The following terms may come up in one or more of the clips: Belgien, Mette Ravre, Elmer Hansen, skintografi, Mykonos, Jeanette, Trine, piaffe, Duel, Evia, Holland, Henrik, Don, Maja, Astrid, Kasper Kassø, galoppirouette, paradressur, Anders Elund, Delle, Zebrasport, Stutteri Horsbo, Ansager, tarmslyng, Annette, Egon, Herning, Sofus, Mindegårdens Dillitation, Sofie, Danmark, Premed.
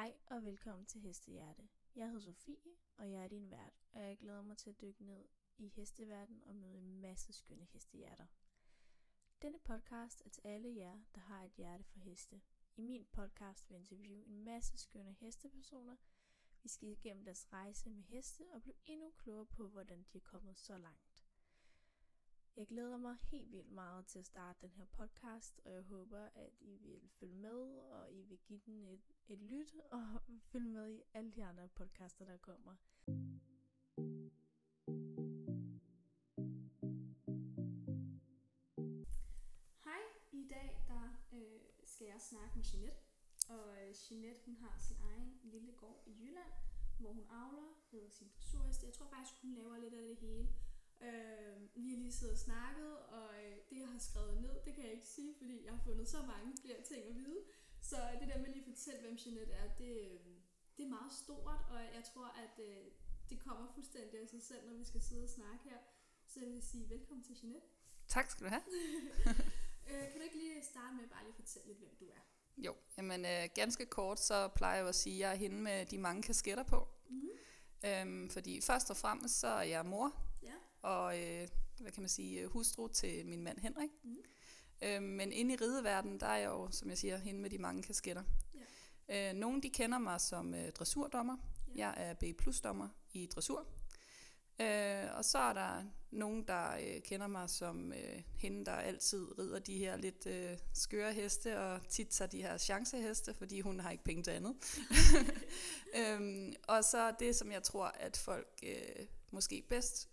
Hej og velkommen til Heste Hjerte. Jeg hedder Sofie, og jeg er din vært, og jeg glæder mig til at dykke ned i hesteverdenen og møde en masse skønne hestehjerter. Denne podcast er til alle jer, der har et hjerte for heste. I min podcast vil jeg interviewe en masse skønne hestepersoner. Vi skal igennem deres rejse med heste og blive endnu klogere på, hvordan de er kommet så langt. Jeg glæder mig helt vildt meget til at starte den her podcast, og jeg håber, at I vil følge med, og I vil give den et lyt, og følge med i alle de andre podcaster, der kommer. Hej, i dag der skal jeg snakke med Jeanette, og Jeanette hun har sin egen lille gård i Jylland, hvor hun avler, hedder sin surheste. Jeg tror faktisk, hun laver lidt af det hele. Vi har lige siddet og snakket, og det jeg har skrevet ned, det kan jeg ikke sige, fordi jeg har fundet så mange flere ting at vide. Så det der med lige at fortælle, hvem Jeanette er, det er meget stort, og jeg tror, at det kommer fuldstændig af sig selv, når vi skal sidde og snakke her. Så jeg vil sige velkommen til Jeanette. Tak skal du have. Kan du ikke lige starte med bare lige fortælle lidt, hvem du er? Jo, jamen ganske kort, så plejer jeg at sige, at jeg er hende med de mange kasketter på. Mm-hmm. Fordi først og fremmest, så er jeg mor. Ja. Og hvad kan man sige, hustru til min mand Henrik. Mm. Men inde i rideverdenen, der er jeg jo, som jeg siger, hende med de mange kasketter. Ja. Nogle de kender mig som dressurdommer. Ja. Jeg er B+-dommer i dressur. Og så er der nogen, der kender mig som hende, der altid rider de her lidt skøre heste, og tit tager de her chanceheste, fordi hun har ikke penge til andet. Og så det, som jeg tror, at folk måske bedst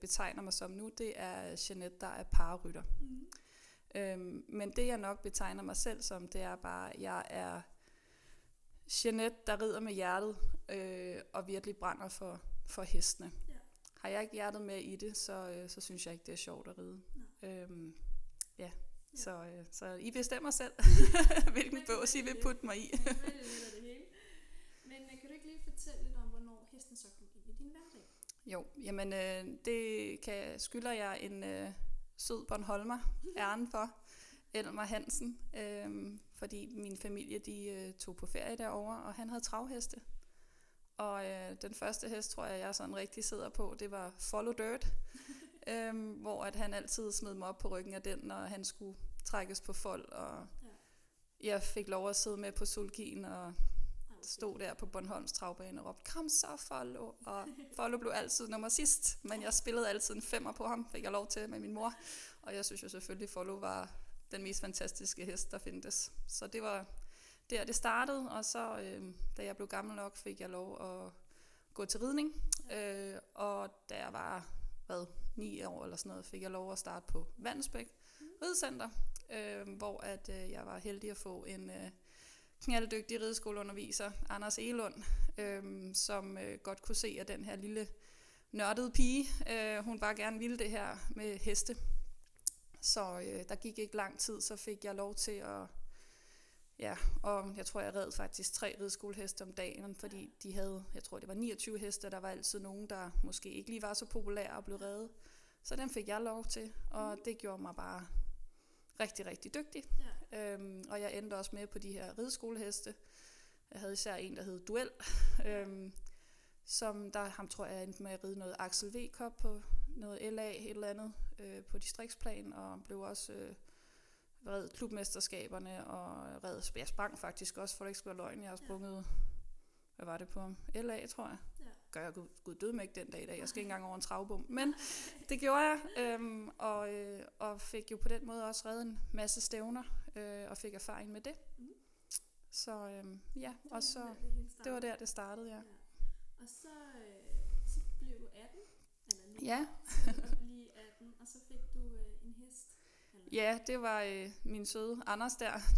betegner mig som nu, det er Jeanette, der er parrytter. Mm. Men det, jeg nok betegner mig selv som, det er bare, at jeg er Jeanette, der rider med hjertet og virkelig brænder for hestene. Ja. Har jeg ikke hjertet med i det, så synes jeg ikke, det er sjovt at ride. Ja. Så I bestemmer selv, hvilken bås I vil putte mig i. Men kan du ikke lige fortælle lidt om, hvornår hesten så kom ind i din hverdag? Jo, jamen det skylder jeg en sød bornholmer æren for, Elmer Hansen, fordi min familie de tog på ferie derovre, og han havde travheste. Og den første hest, tror jeg sådan rigtig sidder på, det var Follow Dirt, hvor at han altid smed mig op på ryggen af den, når han skulle trækkes på fold, og jeg fik lov at sidde med på sulkien, og stod der på Bornholms travbane og råbte, kom så Follow, og Follow blev altid nummer sidst, men jeg spillede altid en femmer på ham, fik jeg lov til med min mor, og jeg synes jo selvfølgelig, Follow var den mest fantastiske hest, der findes. Så det var der, det startede, og så da jeg blev gammel nok, fik jeg lov at gå til ridning, og da jeg var 9 år eller sådan noget, fik jeg lov at starte på Vandensbæk Ridecenter, hvor at, jeg var heldig at få en knalddygtig rideskoleunderviser, Anders Elund, som godt kunne se, at den her lille nørdede pige, hun bare gerne ville det her med heste. Så der gik ikke lang tid, så fik jeg lov til at, ja, og jeg tror, jeg red faktisk 3 rideskoleheste om dagen, fordi de havde, jeg tror, det var 29 heste, der var altid nogen, der måske ikke lige var så populære og blev reddet. Så den fik jeg lov til, og det gjorde mig bare rigtig, rigtig dygtig. Ja. Og jeg endte også med på de her rideskoleheste. Jeg havde især en, der hed Duel, som der, ham tror jeg endte med at ride noget Axel V Cup på noget LA, et eller andet, på distriktsplan, og blev også red klubmesterskaberne, og red, jeg sprang faktisk også, for det ikke skulle være løgn. Jeg har sprunget, hvad var det på LA, tror jeg. Ja. Gør jeg gud død med ikke den dag i dag. Jeg skal ikke engang over en travbom. Men det gjorde jeg, og fik jo på den måde også reddet en masse stævner, og fik erfaring med det. Mm. Så ja, og så det var der, det startede, ja. Og så blev du 18, eller nu? Ja. Så blev lige 18, og så fik du en hest? Ja, det var min søde Anders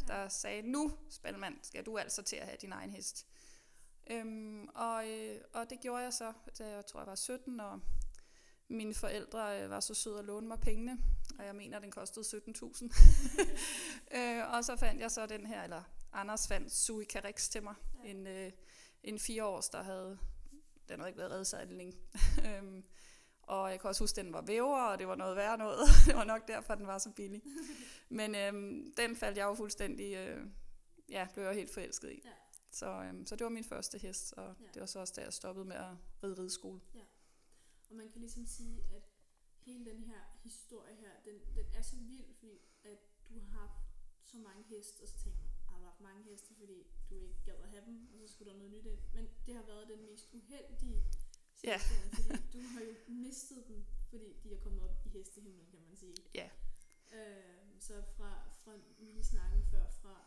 der sagde, nu, spændmand, skal du altså til at have din egen hest. Og det gjorde jeg så, da jeg tror jeg var 17, og mine forældre var så søde at låne mig pengene, og jeg mener, den kostede 17.000. Og så fandt jeg så den her, eller Anders fandt Sui Carex til mig, en 4-års, den havde ikke været reddet særlig længe. Og jeg kan også huske, den var væver, og det var noget værre noget, det var nok derfor, den var så billig. Men den faldt jeg jo fuldstændig, blev jeg helt forelsket i. Ja. Så det var min første hest, og det var så også da jeg stoppede med at ride rideskole. Ja. Og man kan ligesom sige, at hele den her historie her, den er så vild, fordi at du har så mange heste, og så tænker man, har du haft mange heste, fordi du ikke gad at have dem, og så skulle der noget nyt ind. Men det har været den mest uheldige situation, fordi du har jo mistet dem, fordi de er kommet op i hestehimlen, kan man sige. Ja. Så fra vi snakkede før, fra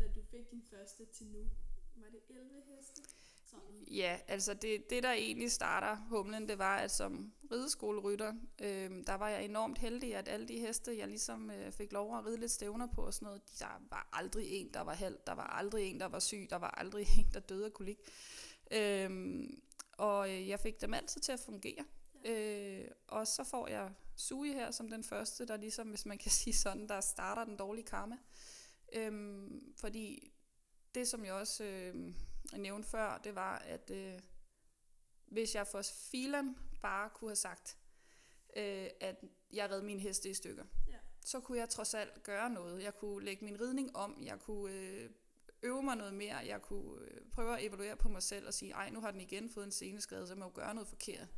da du fik din første til nu, var det 11 heste? Sådan. Ja, altså det der egentlig starter humlen, det var, at som rideskolerytter, der var jeg enormt heldig, at alle de heste, jeg ligesom fik lov at ride lidt stævner på og sådan noget, der var aldrig en, der var halvt, der var aldrig en, der var syg, der var aldrig en, der døde af kolik. Og jeg fik dem altid til at fungere. Og så får jeg Sui her som den første, der ligesom, hvis man kan sige sådan, der starter den dårlige karma. Fordi det, som jeg også nævnte før, det var, at hvis jeg for filen bare kunne have sagt, at jeg redde mine heste i stykker, så kunne jeg trods alt gøre noget. Jeg kunne lægge min ridning om, jeg kunne øve mig noget mere, jeg kunne prøve at evaluere på mig selv og sige, ej, nu har den igen fået en seneskade, så jeg må jo gøre noget forkert.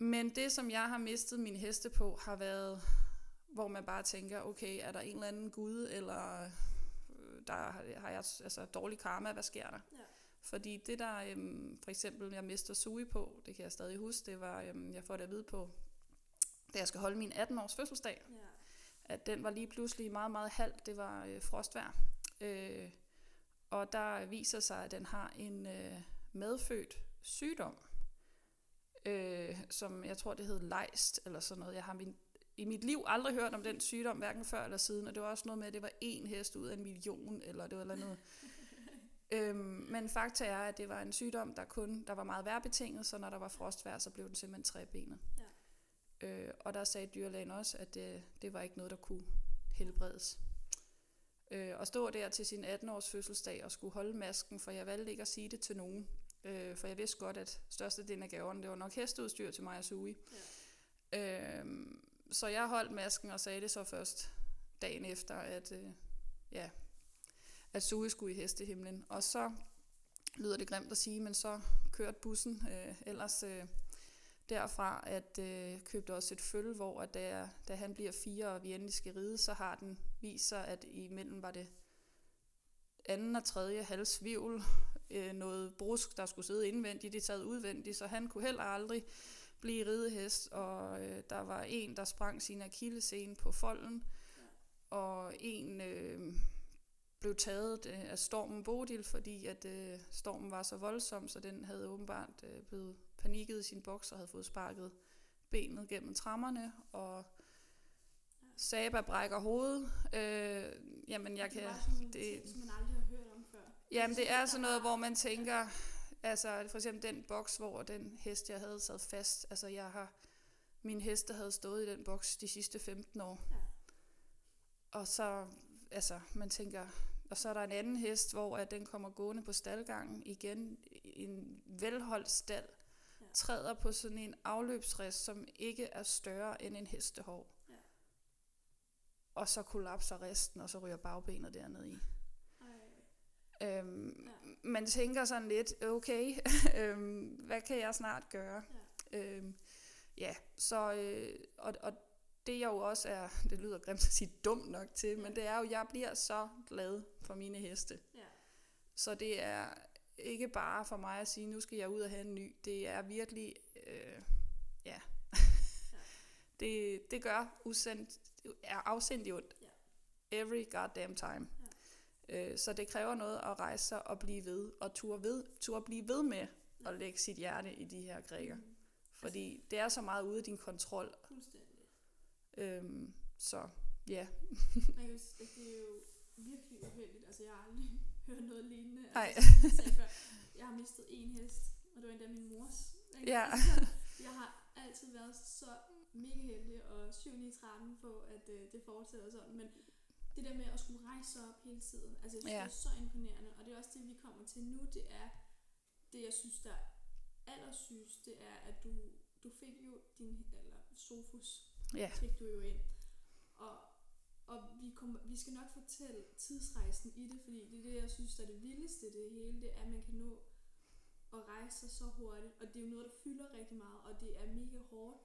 Men det, som jeg har mistet mine heste på, har været, hvor man bare tænker, okay, er der en eller anden gud, eller der har jeg altså dårlig karma, hvad sker der? Ja. Fordi det der, for eksempel, jeg mister Sui på, det kan jeg stadig huske, det var, jeg får det at vide på, da jeg skal holde min 18-års fødselsdag, at den var lige pludselig meget, meget halvt, det var frostvejr. Og der viser sig, at den har en medfødt sygdom, som jeg tror, det hed lejst, eller sådan noget. Jeg har i mit liv aldrig hørt om den sygdom, hverken før eller siden, og det var også noget med, at det var én hest ud af 1 million, eller det var eller noget. Men fakta er, at det var en sygdom, der var meget vejrbetinget, så når der var frostvejr, så blev den simpelthen trebenet. Ja. Og der sagde dyrlægen også, at det var ikke noget, der kunne helbredes. At stå der til sin 18-års fødselsdag og skulle holde masken, for jeg valgte ikke at sige det til nogen, for jeg vidste godt, at størstedelen af gaverne, det var nok hesteudstyr til mig og Sui. Ja. Så jeg holdt masken og sagde det så først dagen efter, at Sui skulle i hestehimlen. Og så lyder det grimt at sige, men så kørte bussen ellers derfra, at købte også et følge, hvor at da han bliver 4 og vi endelig skal ride, så har den viser, at imellem var det 2. og 3. halvsvivl, noget brusk, der skulle sidde indvendigt, det sad udvendigt, så han kunne heller aldrig blive ridehest, og der var en, der sprang sin akillessene på folden, og en blev taget af stormen Bodil, fordi at stormen var så voldsom, så den havde åbenbart blevet panikket i sin boks og havde fået sparket benet gennem trammerne, og Saber brækker hovedet. Jamen, jeg kan... Det som man aldrig har hørt om før. Jamen, det er sådan noget, hvor man tænker... Altså, for eksempel den boks, hvor den hest, jeg havde, sad fast. Altså, min heste havde stået i den boks de sidste 15 år. Ja. Og så, altså, man tænker... Og så er der en anden hest, hvor at den kommer gående på staldgangen igen. En velholdt stald træder på sådan en afløbsrest, som ikke er større end en hestehår. Ja. Og så kollapser resten, og så ryger bagbenet dernede i. Man tænker sådan lidt, okay, hvad kan jeg snart gøre? Og det jeg jo også er, det lyder grimt at sige dumt nok til, men det er jo, jeg bliver så glad for mine heste. Yeah. Så det er ikke bare for mig at sige, nu skal jeg ud og have en ny. Det er virkelig, det gør afsindigt ondt. Yeah. Every goddamn time. Så det kræver noget at rejse sig og blive ved, og turde blive ved med at lægge sit hjerte i de her grækker. Mm. Fordi altså, det er så meget ude af din kontrol. Fuldstændig. Man kan sige, det er jo virkelig uheldigt. Altså, jeg har aldrig hørt noget lignende. Altså, jeg har mistet en hest, og det var endda min mors. Ja. Jeg har altid været så mega heldig, og 7-9-13 på, at det fortsætter sådan, men... Det der med at skulle rejse op hele tiden, altså jeg synes, det er så imponerende, og det er også det, vi kommer til nu, det er det, jeg synes, der allersygest, det er, at du fik jo din, eller Sofus, fik du jo ind, og Og vi skal nok fortælle tidsrejsen i det, fordi det er det, jeg synes, der er det vildeste det hele, det er, at man kan nå at rejse sig så hurtigt. Og det er jo noget, der fylder rigtig meget, og det er mega hårdt.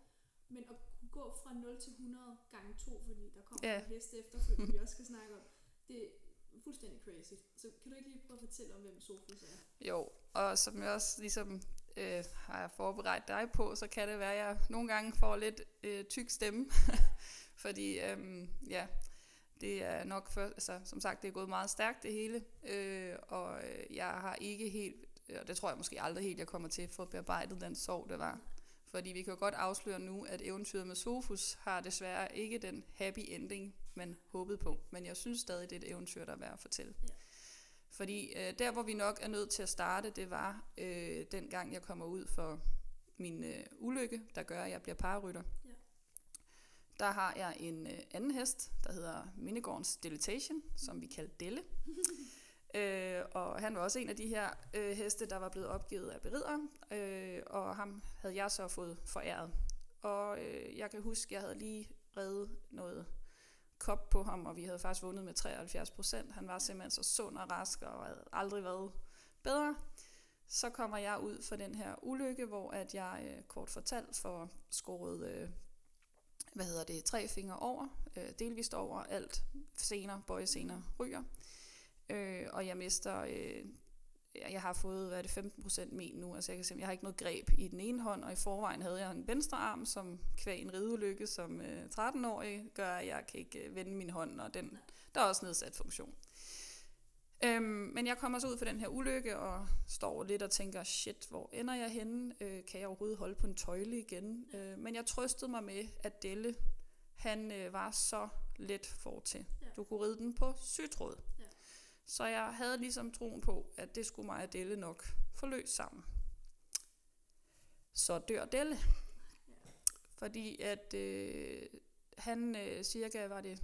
Men at kunne gå fra 0 til 100 gange 2, fordi der kommer en heste efterfølgende, vi også skal snakke om, det er fuldstændig crazy. Så kan du ikke lige prøve at fortælle om, hvem Sofus er? Jo, og som jeg også ligesom har jeg forberedt dig på, så kan det være, at jeg nogle gange får lidt tyk stemme. Fordi ja, det er nok for, altså, som sagt, det er gået meget stærkt det hele, og jeg har ikke helt, og det tror jeg måske aldrig helt, jeg kommer til at få bearbejdet den sorg, det var. Fordi vi kan jo godt afsløre nu, at eventyret med Sofus har desværre ikke den happy ending, man håbede på. Men jeg synes stadig, det er et eventyr, der er værd at fortælle. Ja. Fordi der, hvor vi nok er nødt til at starte, det var dengang, jeg kommer ud for min ulykke, der gør, at jeg bliver pararytter. Ja. Der har jeg en anden hest, der hedder Mindegårdens Dillitation, som vi kaldte Delle. Og han var også en af de her heste, der var blevet opgivet af beridere, og ham havde jeg så fået foræret. Og jeg kan huske, jeg havde lige reddet noget kop på ham, og vi havde faktisk vundet med 73%. Han var simpelthen så sund og rask, og havde aldrig været bedre. Så kommer jeg ud for den her ulykke, hvor at jeg kort fortalt får skåret tre fingre over, delvist over, alt sener, bøjesener, ryger. Og jeg mister, jeg har fået, 15% men nu, altså jeg har ikke noget greb i den ene hånd, og i forvejen havde jeg en venstre arm, som kvæg en rideulykke som 13-årig, gør, at jeg kan ikke vende min hånd, og den, der er også nedsat funktion. Men jeg kommer så ud for den her ulykke, og står lidt og tænker, shit, hvor ender jeg henne? Kan jeg overhovedet holde på en tøjle igen? Men jeg trøstede mig med, at Delle, han var så let for til. Du kunne ride den på sytråd. Ja. Så jeg havde ligesom troen på, at det skulle mig og Delle nok forløse sammen. Så dør Delle. Fordi at han cirka var det,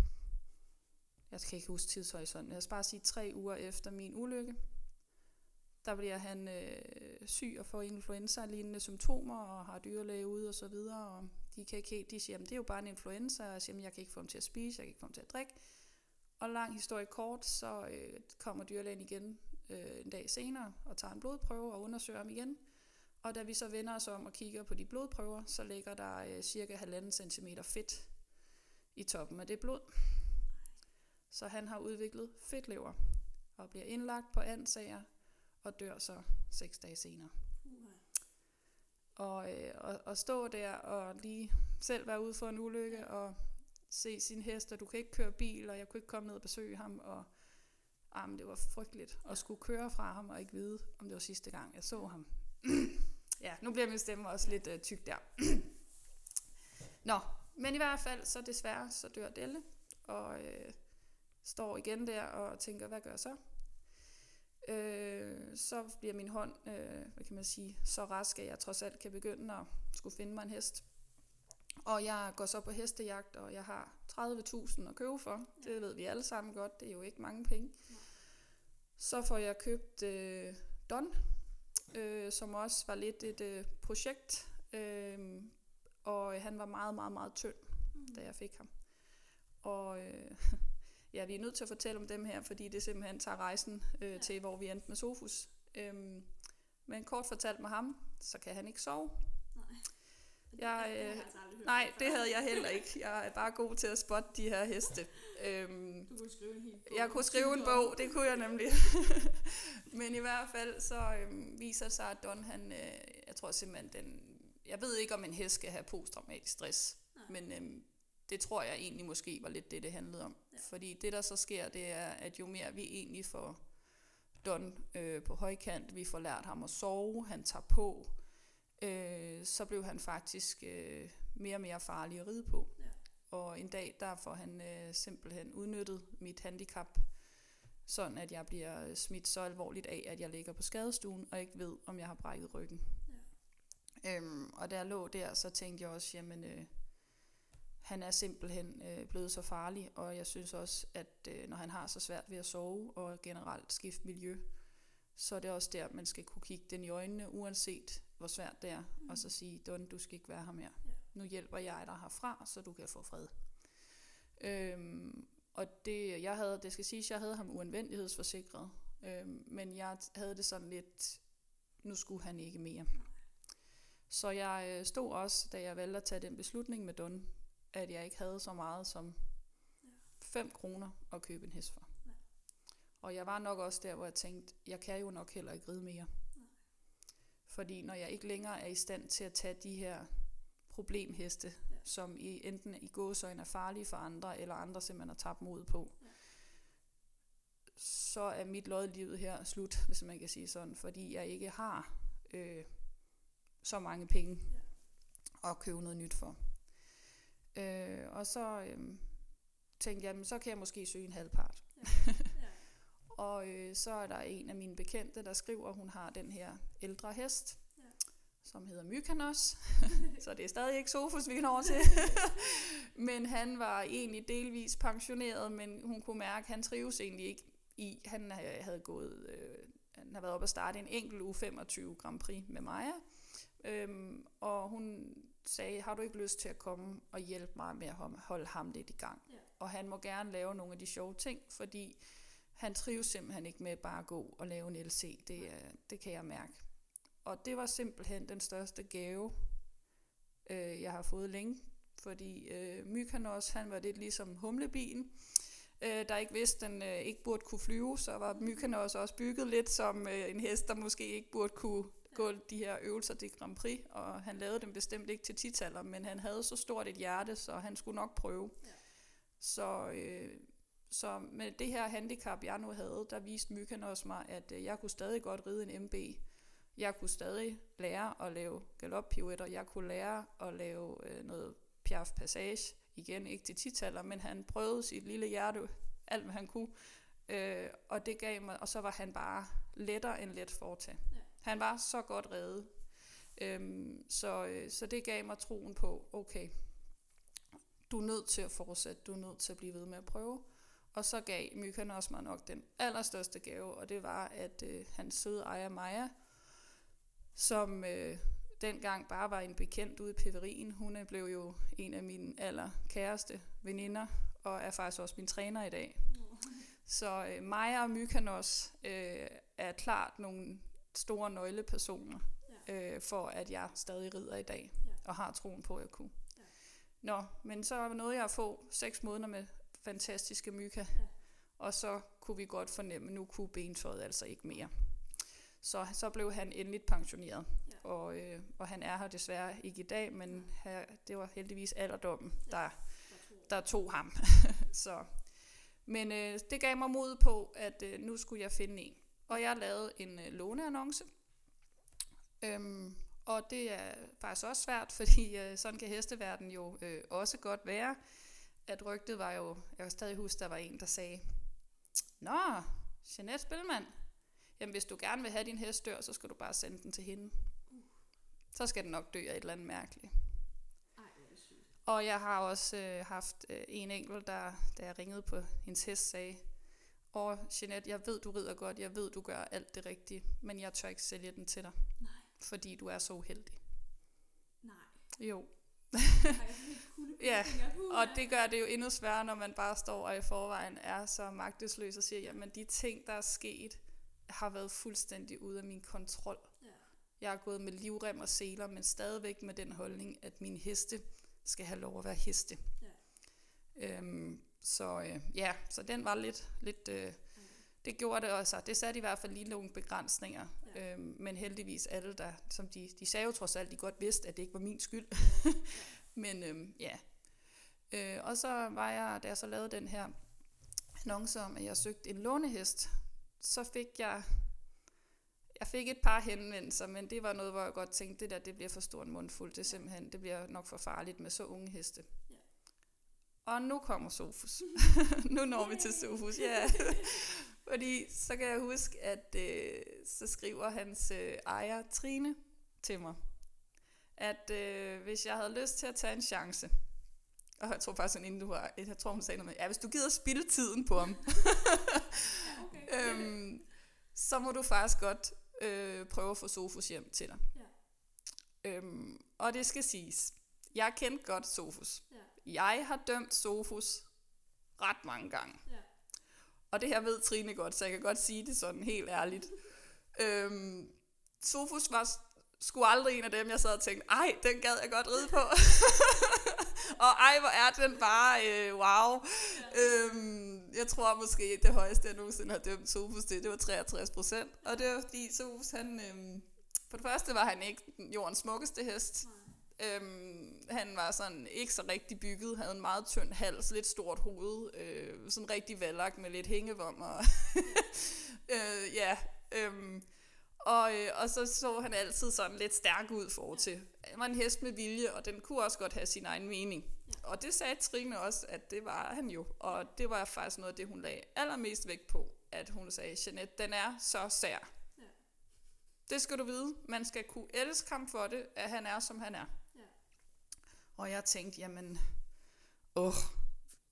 jeg kan ikke huske tidshorisonten, jeg skal bare sige 3 uger efter min ulykke, der bliver han syg og får influenza-lignende symptomer og har dyrlæge ude og så videre. Og de kan ikke helt, de siger, at det er jo bare en influenza, og jeg siger, jeg kan ikke få ham til at spise, jeg kan ikke få ham til at drikke. Og lang historie kort, så kommer dyrlægen igen en dag senere og tager en blodprøve og undersøger ham igen. Og da vi så vender os om og kigger på de blodprøver, så ligger der cirka 1,5 centimeter fedt i toppen af det blod. Så han har udviklet fedtlever og bliver indlagt på Ansager og dør så 6 dage senere. Og stå der og lige selv være ude for en ulykke og se sin hest, og du kan ikke køre bil, og jeg kunne ikke komme ned og besøge ham, og men det var frygteligt at skulle køre fra ham og ikke vide, om det var sidste gang, jeg så ham. Ja, nu bliver min stemme også lidt tyk der. Nå, men i hvert fald, så desværre, så dør Delle, og står igen der og tænker, hvad gør jeg så? Så bliver min hånd, hvad kan man sige, så rask, at jeg trods alt kan begynde at skulle finde mig en hest. Og jeg går så på hestejagt, og jeg har 30.000 at købe for. Det ved vi alle sammen godt. Det er jo ikke mange penge. Så får jeg købt Don, som også var lidt et projekt. Og han var meget, meget, meget tynd, da jeg fik ham. Og ja, vi er nødt til at fortælle om dem her, fordi det simpelthen tager rejsen til, hvor vi endte med Sofus. Men kort fortalt med ham, så kan han ikke sove. Nej. Nej, det havde jeg heller ikke. Jeg er bare god til at spotte de her heste. Du kunne skrive en hel bog. Jeg kunne skrive en bog, det kunne jeg nemlig. Men i hvert fald så viser det sig, at Don, han, jeg tror simpelthen, jeg ved ikke, om en hest skal have posttraumatisk stress, men det tror jeg egentlig måske var lidt det handlede om. Ja. Fordi det, der så sker, det er, at jo mere vi egentlig får Don på højkant, vi får lært ham at sove, han tager på, så blev han faktisk mere og mere farlig at ride på. Ja. Og en dag, der får han simpelthen udnyttet mit handicap, sådan at jeg bliver smidt så alvorligt af, at jeg ligger på skadestuen, og ikke ved, om jeg har brækket ryggen. Ja. Og da jeg lå der, så tænkte jeg også, jamen, han er simpelthen blevet så farlig, og jeg synes også, at når han har så svært ved at sove, og generelt skifte miljø, så er det også der, man skal kunne kigge den i øjnene, uanset hvor svært det er, og så sige, Don, du skal ikke være her mere. Ja. Nu hjælper jeg dig herfra, så du kan få fred. Og det, jeg havde, det skal siges, jeg havde ham uanvendighedsforsikret, men jeg havde det sådan lidt, nu skulle han ikke mere. Så jeg stod også, da jeg valgte at tage den beslutning med Don, at jeg ikke havde så meget som 5 kroner at købe en hest for. Nej. Og jeg var nok også der, hvor jeg tænkte, jeg kan jo nok heller ikke ride mere. Nej. Fordi når jeg ikke længere er i stand til at tage de her problemheste, ja, som enten i gåseøjne er farlige for andre, eller andre simpelthen har tabt mod på, ja, så er mit lod i livet her slut, hvis man kan sige sådan, fordi jeg ikke har så mange penge, ja, at købe noget nyt for. Og så tænkte jeg, så kan jeg måske søge en halvpart. Ja. Ja. Og så er der en af mine bekendte, der skriver, at hun har den her ældre hest, ja, som hedder Mykonos. Så det er stadig ikke Sofus, vi kan over til. Men han var egentlig delvis pensioneret, men hun kunne mærke, at han trives egentlig ikke i. Han havde gået, han har været oppe at starte en enkelt U25 Grand Prix med Maja. Og hun sagde, har du ikke lyst til at komme og hjælpe mig med at holde ham lidt i gang? Ja. Og han må gerne lave nogle af de sjove ting, fordi han trives simpelthen ikke med bare at gå og lave en LC. Det kan jeg mærke. Og det var simpelthen den største gave, jeg har fået længe. Fordi Mykonos, han var lidt ligesom humlebien, der ikke vidste, den ikke burde kunne flyve. Så var Mykonos også bygget lidt som en hest, der måske ikke burde kunne gå de her øvelser til Grand Prix, og han lavede dem bestemt ikke til 10-taller, men han havde så stort et hjerte, så han skulle nok prøve. Ja. Så med det her handicap, jeg nu havde, der viste Mykonos mig, at jeg kunne stadig godt ride en MB. Jeg kunne stadig lære at lave galoppiruetter. Jeg kunne lære at lave noget piaf passage. Igen, ikke til 10-taller, men han prøvede sit lille hjerte, alt hvad han kunne. Og det gav mig, og så var han bare lettere end let fortag. Ja. Han var så godt reddet, så det gav mig troen på, okay, du er nødt til at fortsætte, du er nødt til at blive ved med at prøve. Og så gav Mykonos mig nok den allerstørste gave, og det var, at hans søde ejer Maja, som dengang bare var en bekendt ude i piverien, hun blev jo en af mine allerkæreste veninder, og er faktisk også min træner i dag. Så Maja og Mykonos er klart nogle store nøglepersoner, ja, for at jeg stadig rider i dag, ja, og har troen på, at jeg kunne. Ja. Nå, men så nåede jeg at få 6 måneder med fantastiske Myka, ja, og så kunne vi godt fornemme, at nu kunne bentøjet altså ikke mere. Så blev han endeligt pensioneret, ja, og han er her desværre ikke i dag, men her, det var heldigvis alderdommen, ja, der tog ham. Så. Men det gav mig mod på, at nu skulle jeg finde en. Og jeg lavede en låneannonce, og det er faktisk også svært, fordi sådan kan hesteverden jo også godt være, at rygtet var jo, jeg kan stadig huske, der var en, der sagde, nå, Jeanette Spilmand, jamen hvis du gerne vil have din hest dør, så skal du bare sende den til hende. Så skal den nok dø af et eller andet mærkeligt. Og jeg har også haft en enkelt, der jeg ringede på hendes hest, sagde, og Jeanette, jeg ved, du rider godt, jeg ved, du gør alt det rigtige, men jeg tør ikke sælge den til dig. Nej. Fordi du er så heldig. Nej. Jo. Ja, og det gør det jo endnu sværere, når man bare står og i forvejen er så magtesløs og siger, jamen de ting, der er sket, har været fuldstændig ude af min kontrol. Ja. Jeg er gået med livrem og seler, men stadigvæk med den holdning, at mine heste skal have lov at være heste. Ja. Så den var lidt det gjorde det også. Det satte i hvert fald lige nogle begrænsninger, ja, men heldigvis alle der, som de sagde jo trods alt, de godt vidste, at det ikke var min skyld. Ja. Men ja. Og så var jeg, da jeg så lavede den her annonce om, at jeg søgte en lånehest, så fik jeg fik et par henvendelser, men det var noget, hvor jeg godt tænkte, det bliver for stor en mundfuld, det simpelthen, det bliver nok for farligt med så unge heste. Og nu kommer Sofus. Nu når vi til Sofus, ja. Fordi så kan jeg huske, at så skriver hans ejer Trine til mig, at hvis jeg havde lyst til at tage en chance, og jeg tror faktisk, inden du har, jeg tror hun sagde noget med, ja, hvis du gider spilde tiden på ham, ja, okay. Så må du faktisk godt prøve at få Sofus hjem til dig. Ja. Og det skal siges, jeg kendte godt Sofus. Ja. Jeg har dømt Sofus ret mange gange. Ja. Og det her ved Trine godt, så jeg kan godt sige det sådan helt ærligt. Sofus var sgu aldrig en af dem, jeg sad og tænkte, ej, den gad jeg godt ride på. Og ej, hvor er den bare, wow. Ja. Jeg tror måske, det højeste, jeg nogensinde har dømt Sofus det var 63%. Og det var fordi Sofus, han, for det første var han ikke jordens smukkeste hest. Han var sådan ikke så rigtig bygget, havde en meget tynd hals, lidt stort hoved, sådan rigtig vellagt med lidt hængevom. Og og så han altid sådan lidt stærk ud fortil. Han var en hest med vilje, og den kunne også godt have sin egen mening. Og det sagde Trine også, at det var han jo. Og det var faktisk noget af det, hun lagde allermest vægt på, at hun sagde, Jeanette, den er så sær. Ja. Det skal du vide. Man skal kunne elske ham for det, at han er, som han er. Ja. Og jeg tænkte, jamen,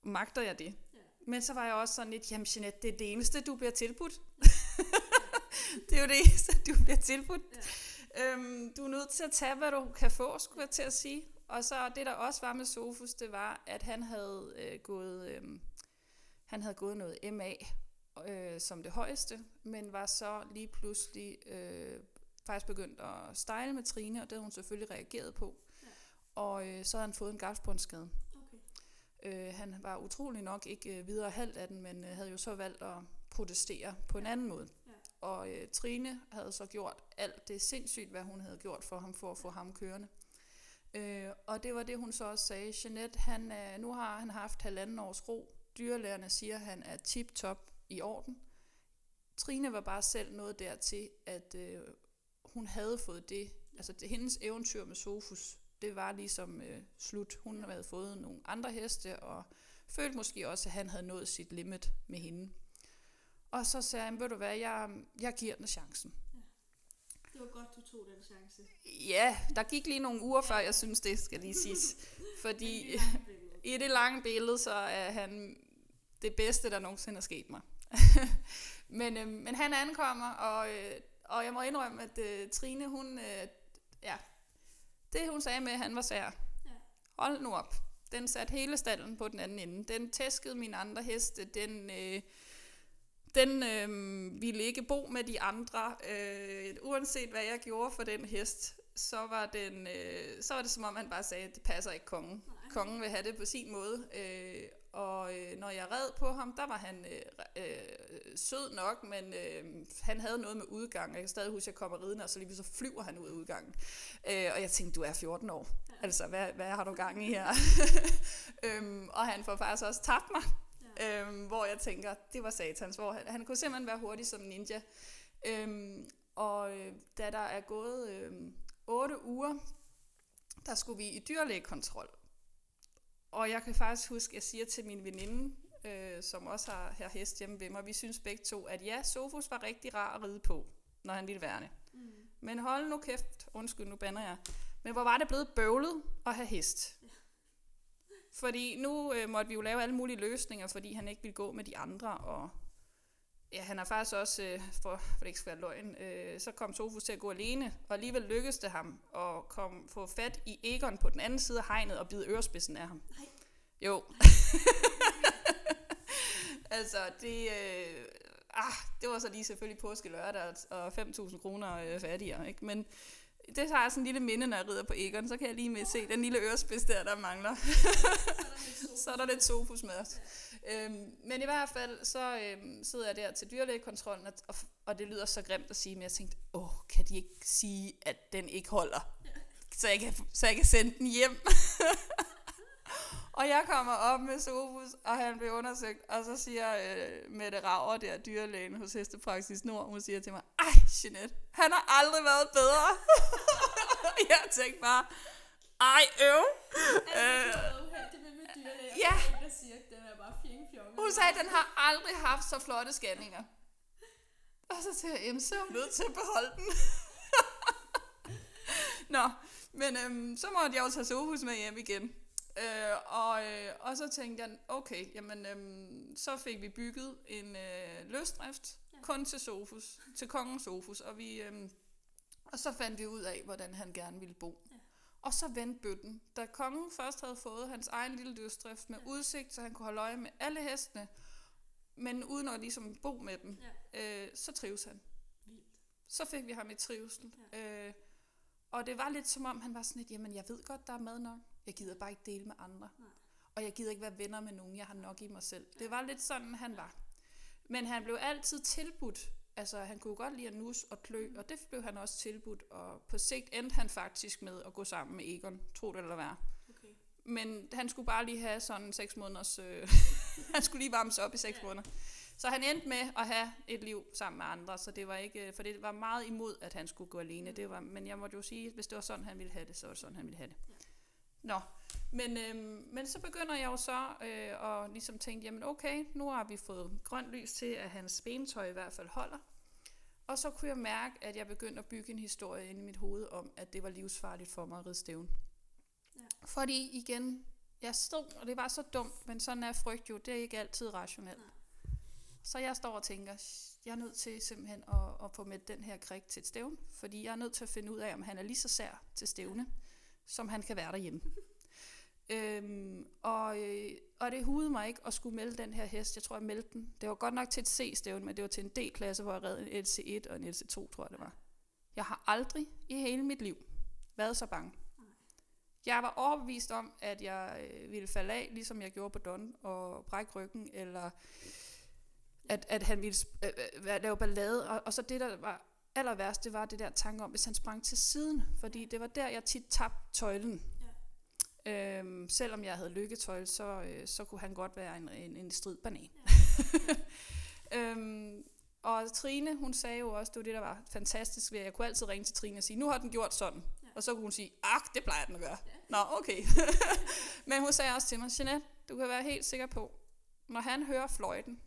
magter jeg det? Ja. Men så var jeg også sådan lidt, jamen Jeanette, det er det eneste, du bliver tilbudt. Ja. Det er jo det eneste, du bliver tilbudt. Ja. Du er nødt til at tage, hvad du kan få, skulle jeg til at sige. Og så det, der også var med Sofus, det var, at han havde, gået noget MA som det højeste, men var så lige pludselig faktisk begyndt at style med Trine, og det havde hun selvfølgelig reageret på. Ja. Og så havde han fået en gaflbåndsskade. Okay. Han var utrolig nok ikke videre halvt af den, men havde jo så valgt at protestere på en anden måde. Ja. Og Trine havde så gjort alt det sindssygt, hvad hun havde gjort for ham, for at få ham kørende. Og det var det, hun så også sagde. Jeanette, nu har han haft 1,5 års ro. Dyrelærerne siger, at han er tip-top i orden. Trine var bare selv noget dertil, at hun havde fået det. Altså hendes eventyr med Sofus, det var ligesom slut. Hun havde fået nogle andre heste, og følte måske også, at han havde nået sit limit med hende. Og så sagde han, ved du hvad, jeg giver den chancen. Det var godt, du tog den chance. Ja, der gik lige nogle uger før, jeg synes, det skal lige siges. Fordi i det lange billede, så er han det bedste, der nogensinde er sket mig. men han ankommer, og jeg må indrømme, at Trine, hun... det, hun sagde med, han var sær. Ja. Hold nu op. Den satte hele stallen på den anden ende. Den tæskede mine andre heste, Den ville ikke bo med de andre. Uanset hvad jeg gjorde for den hest, så var det som om, han bare sagde, at det passer ikke kongen. Nej. Kongen vil have det på sin måde. Når jeg red på ham, der var han sød nok, men han havde noget med udgang. Jeg kan stadig huske, at jeg kommer ridende, og så flyver han ud af udgangen. Og jeg tænkte, du er 14 år. Ja. Altså, hvad har du gang i her? Og han får faktisk også tabt mig. Hvor jeg tænker, det var satans, hvor han kunne simpelthen være hurtig som ninja. Da der er gået 8 uger, der skulle vi i dyrlægekontrol. Og jeg kan faktisk huske, jeg siger til min veninde, som også har hest hjemme ved mig, vi synes begge to, at ja, Sofus var rigtig rar at ride på, når han ville værne. Mm. Men hold nu kæft, undskyld, nu bander jeg. Men hvor var det blevet bøvlet at have hest? Fordi nu måtte vi jo lave alle mulige løsninger, fordi han ikke ville gå med de andre. Og ja, han har faktisk også, for det ikke skal være løgn, så kom Sofus til at gå alene. Og alligevel lykkedes det ham at få fat i Egon på den anden side af hegnet og bide ørespidsen af ham. Nej. Jo. Altså, det var så lige selvfølgelig påske lørdag og 5.000 kroner fattigere, ikke? Men... det har jeg sådan en lille minde, når jeg rider på Egon, så kan jeg lige med se den lille ørespids der mangler. Så er der lidt Sofus med os. Ja. Men i hvert fald, så sidder jeg der til dyrlægekontrollen, og det lyder så grimt at sige, men jeg tænkte, kan de ikke sige, at den ikke holder? Ja. Så jeg kan sende den hjem. Og jeg kommer op med Sofus, og han bliver undersøgt, og så siger Mette Ravre der, dyrlægen hos Hestepraksis Nord, hun siger til mig, ej Jeanette, han har aldrig været bedre. Jeg tænkte bare, ej øv. Ja. Hun sagde, den har aldrig haft så flotte scanninger. Og så siger jeg, så er hun nødt til at beholde den. Nå, men så måtte jeg jo tage Sofus med hjem igen. Og så tænkte jeg, okay, jamen, så fik vi bygget en løsdrift kun til Sofus, til kongen Sofus, og så fandt vi ud af, hvordan han gerne ville bo. Ja. Og så vendte bøtten. Da kongen først havde fået hans egen lille dødsdrift med udsigt, så han kunne holde øje med alle hestene, men uden at ligesom bo med dem, så trives han. Vildt. Så fik vi ham i trivsel. Ja. Og det var lidt som om, han var sådan lidt, jamen jeg ved godt, der er mad nok. Jeg gider bare ikke dele med andre. Nej. Og jeg gider ikke være venner med nogen, jeg har nok i mig selv. Ja. Det var lidt sådan, han var. Men han blev altid tilbudt. Altså, han kunne godt lide at nus og klø, og det blev han også tilbudt. Og på sigt endte han faktisk med at gå sammen med Egon, tro det eller hvad. Okay. Men han skulle bare lige have sådan 6 måneders... han skulle lige varme sig op i 6 måneder. Så han endte med at have et liv sammen med andre, så det var ikke... For det var meget imod, at han skulle gå alene. Mm. Det var, men jeg måtte jo sige, hvis det var sådan, han ville have det, så var det sådan, han ville have det. Ja. Nå, men så begynder jeg jo så at ligesom tænke, jamen okay, nu har vi fået grønt lys til, at hans benetøj i hvert fald holder. Og så kunne jeg mærke, at jeg begyndte at bygge en historie inde i mit hoved om, at det var livsfarligt for mig at ride stævn. Ja. Fordi igen, jeg stod, og det var så dumt, men sådan er frygt jo, det er ikke altid rationelt. Nej. Så jeg står og tænker, jeg er nødt til simpelthen at få med den her krig til et stævn, fordi jeg er nødt til at finde ud af, om han er lige så sær til stævne, som han kan være derhjemme. Og det hudede mig ikke at skulle melde den her hest. Jeg tror, jeg meldte den. Det var godt nok til et C-stævn, men det var til en D-klasse, hvor jeg red en LC1 og en LC2, tror jeg det var. Jeg har aldrig i hele mit liv været så bange. Jeg var overbevist om, at jeg ville falde af, ligesom jeg gjorde på Don, og brække ryggen, eller at han ville lave ballade. Og så det, der var aller værst, det var det der tanke om, hvis han sprang til siden, fordi det var der, jeg tit tabte tøjlen. Ja. Selvom jeg havde lykketøjl, så kunne han godt være en strid banan. Ja. Og Trine, hun sagde jo også, det var det, der var fantastisk ved, at jeg kunne altid ringe til Trine og sige, nu har den gjort sådan. Ja. Og så kunne hun sige, ak, det plejer den at gøre. Ja. Nå, okay. Men hun sagde også til mig, Jeanette, du kan være helt sikker på, når han hører fløjten,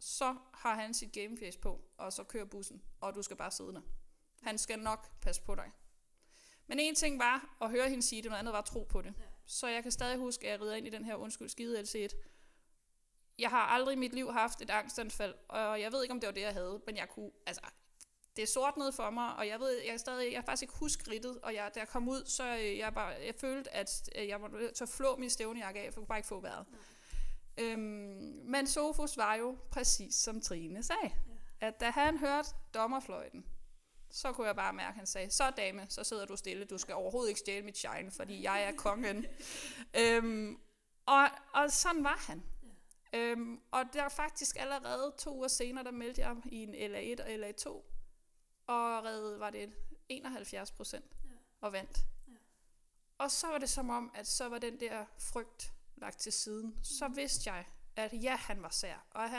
så har han sit gameface på, og så kører bussen, og du skal bare sidde der. Han skal nok passe på dig. Men en ting var at høre hende sige det, noget andet var at tro på det. Ja. Så jeg kan stadig huske, at jeg rider ind i den her skide LC1. Jeg har aldrig i mit liv haft et angstanfald, og jeg ved ikke, om det var det, jeg havde, men jeg kunne, altså, det er sort ned for mig, og jeg faktisk ikke huske ridtet, og da jeg kom ud, så jeg følte, at jeg var nødt til at flå min stævnejakke af, for jeg kunne bare ikke få vejret. Ja. Men Sofus var jo præcis som Trine sagde, at da han hørte dommerfløjten, så kunne jeg bare mærke, at han sagde, så dame, så sidder du stille, du skal overhovedet ikke stjæle mit shine, fordi jeg er kongen. Og sådan var han. Ja. Og der var faktisk allerede 2 uger senere, der meldte jeg i en LA1 og LA2, og redde var det 71% og vandt. Ja. Og så var det som om, at så var den der frygt lagt til siden, så vidste jeg, at ja, han var sær, og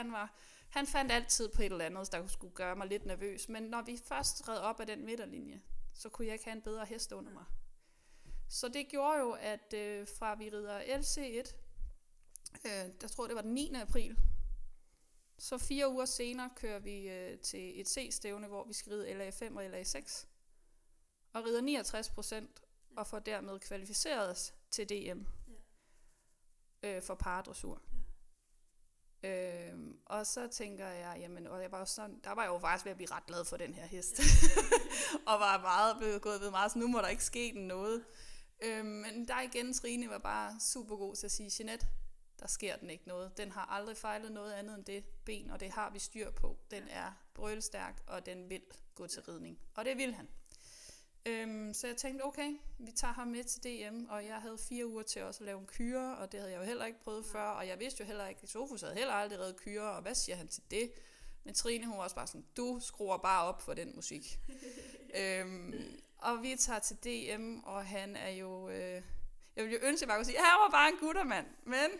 han fandt altid på et eller andet, der skulle gøre mig lidt nervøs, men når vi først red op af den midterlinje, så kunne jeg ikke have en bedre hest under mig. Så det gjorde jo, at fra vi rider LC1, der tror det var den 9. april, så 4 uger senere kører vi til et C-stævne, hvor vi skal ride LA5 og LA6, og rider 69%, og får dermed kvalificeret os til DM. For paradressur. Ja. Og så tænker jeg, jamen, og jeg var sådan, der var jeg jo faktisk ved at blive ret glad for den her hest. Ja. Og var gået ved meget, så nu må der ikke ske den noget. Men der igen, Trine var bare super god til at sige, Jeanette, der sker den ikke noget. Den har aldrig fejlet noget andet end det ben, og det har vi styr på. Den er brølstærk, og den vil gå til ridning. Og det vil han. Så jeg tænkte, okay, vi tager ham med til DM, og jeg havde 4 uger til også at lave en kyre, og det havde jeg jo heller ikke prøvet før, og jeg vidste jo heller ikke, at Sofus havde heller aldrig reddet kyre, og hvad siger han til det? Men Trine, hun var også bare sådan, du skruer bare op for den musik. Og vi tager til DM, og han er jo, jeg ville jo ønske, at jeg bare kunne sige, han var bare en guttermand, men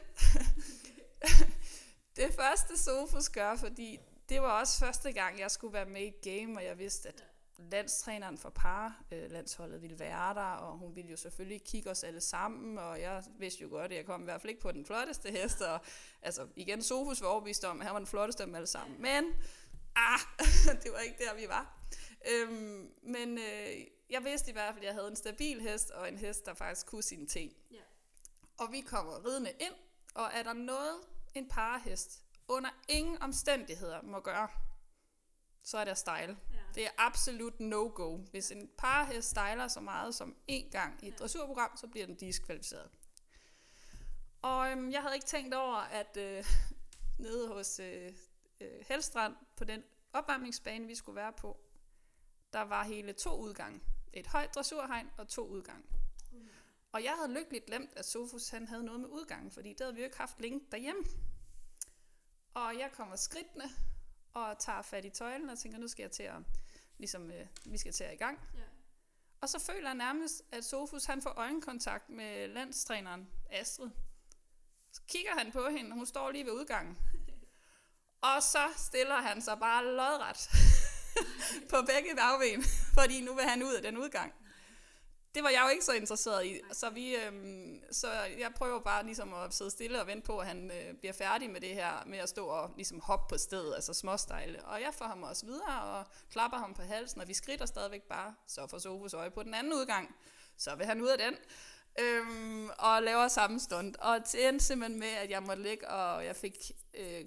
det første Sofus gør, fordi det var også første gang, jeg skulle være med i game, og jeg vidste, at landstræneren for parlandsholdet ville være der, og hun ville jo selvfølgelig kigge os alle sammen, og jeg vidste jo godt, at jeg kom i hvert fald ikke på den flotteste hest, og altså igen, Sofus var overbevist om, at han var den flotteste af dem alle sammen, men det var ikke der, vi var. Men jeg vidste i hvert fald, at jeg havde en stabil hest, og en hest, der faktisk kunne sine ting. Yeah. Og vi kommer ridende ind, og er der noget, en parhest under ingen omstændigheder må gøre, så er der style. Ja. Det er absolut no-go. Hvis en parhest styler så meget som én gang i et dressurprogram, så bliver den diskvalificeret. Og jeg havde ikke tænkt over, at nede hos Helgstrand, på den opvarmningsbane, vi skulle være på, der var hele 2 udgange. Et højt dressurhegn og 2 udgange. Mm. Og jeg havde lykkeligt glemt, at Sofus han havde noget med udgangen, fordi det havde vi jo ikke haft længe derhjemme. Og jeg kommer skridtende og tager fat i tøjlen og tænker, nu skal jeg til at, ligesom, vi skal til at i gang. Ja. Og så føler jeg nærmest, at Sofus han får øjenkontakt med landstræneren Astrid. Så kigger han på hende, og hun står lige ved udgangen. Og så stiller han sig bare lodret på begge bagben, fordi nu vil han ud af den udgang. Det var jeg jo ikke så interesseret i, så, så jeg prøver bare ligesom at sidde stille og vente på, at han bliver færdig med det her, med at stå og ligesom hoppe på stedet, altså småstejle. Og jeg får ham også videre og klapper ham på halsen, og vi skridter stadigvæk bare, så får Sofus øje på den anden udgang, så vil han ud af den, og laver samme stunt. Og det endte simpelthen med, at jeg måtte ligge, og jeg fik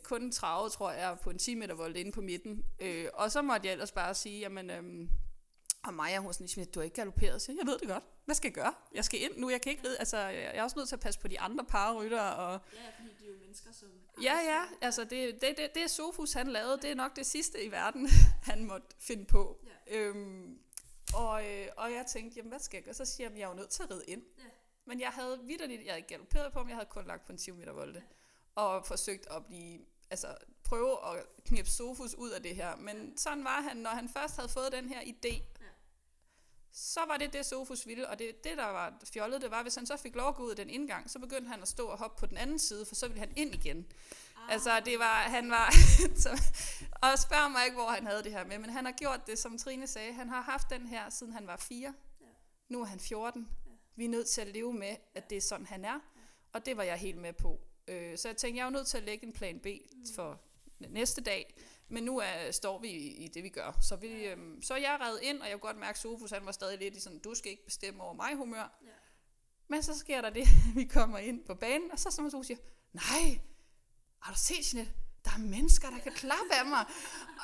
kun 30, tror jeg, på en 10 meter vold inde på midten. Og så måtte jeg ellers bare sige, jamen... Og Maja, hun var sådan, Jeanette, du har ikke galopperet. Så jeg ved det godt. Hvad skal jeg gøre? Jeg skal ind nu, jeg kan ikke vide. Altså, jeg er også nødt til at passe på de andre parryttere. Og... Ja, fordi de er jo mennesker, som... Ja, altså det Sofus, han lavede, det er nok det sidste i verden, han måtte finde på. Ja. Og jeg tænkte, jamen hvad skal jeg gøre? Så siger jeg, jeg er jo nødt til at ride ind. Ja. Men jeg havde vitterligt, jeg havde ikke galopperet på ham, jeg havde kun lagt på en 10 meter volde. Ja. Og forsøgt at blive... Altså, prøve at knippe Sofus ud af det her. Men sådan var han, når han først havde fået den her idé. Så var det Sofus ville, og det der var fjollet, det var, hvis han så fik lov at gå ud af den indgang, så begyndte han at stå og hoppe på den anden side, for så ville han ind igen. Altså, det var, han var, og spørg mig ikke, hvor han havde det her med, men han har gjort det, som Trine sagde, han har haft den her, siden han var 4, nu er han 14, vi er nødt til at leve med, at det er sådan, han er, og det var jeg helt med på. Så jeg tænkte, jeg er nødt til at lægge en plan B for næste dag, men nu står vi i det, vi gør. Så, så jeg red ind, og jeg kunne godt mærke, at Sofus han var stadig lidt i sådan, du skal ikke bestemme over mig humør. Ja. Men så sker der det, vi kommer ind på banen, og så som Sofus siger, nej, har du set, Jeanette? Der er mennesker, der kan klappe af mig.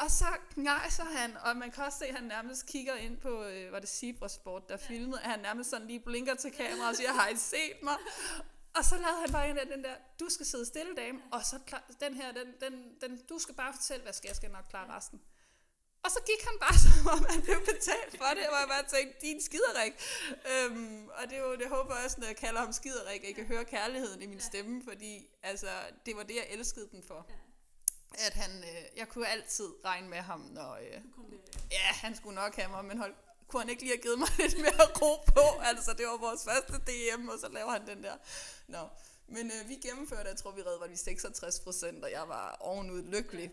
Og så knejser han, og man kan også se, at han nærmest kigger ind på, var det Zebrasport, der filmede, at han nærmest sådan lige blinker til kameraet og siger, har I set mig? Og så lavede han bare en af den der, du skal sidde stille, dame, og så den her, den, du skal bare fortælle, hvad skal nok klare resten. Og så gik han bare, som om han blev betalt for det, og jeg bare tænkte, din skiderik. Og det er jo, det håber jeg også, når jeg kalder ham skiderik, jeg kan høre kærligheden i min stemme, fordi altså, det var det, jeg elskede den for. At han, jeg kunne altid regne med ham, når, ja, han skulle nok have mig, men kunne han ikke lige have givet mig lidt mere ro på? Altså, det var vores første DM, og så laver han den der. Men vi gennemførte, jeg tror, vi redde, var de 66%, og jeg var ovenud lykkelig.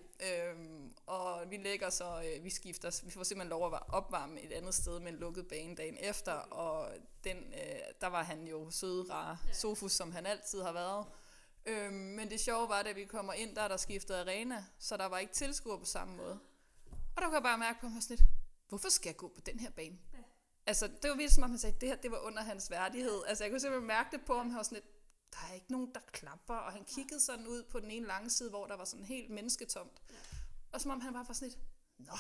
Og vi lægger så, vi skifter, vi får simpelthen lov at opvarme et andet sted med en lukket bane dagen efter, og der var han jo søde, rare Sofus, som han altid har været. Men det sjove var, at da vi kommer ind, der skiftet arena, så der var ikke tilskuer på samme måde. Og der kunne jeg bare mærke på mig sådan lidt, hvorfor skal jeg gå på den her bane? Ja. Altså, det var vildt, som om han sagde, det her, det var under hans værdighed. Altså, jeg kunne simpelthen mærke det på, om han var sådan lidt, der er ikke nogen, der klapper. Og han kiggede sådan ud på den ene lange side, hvor der var sådan helt mennesketomt. Ja. Og som om han bare var sådan lidt, nå,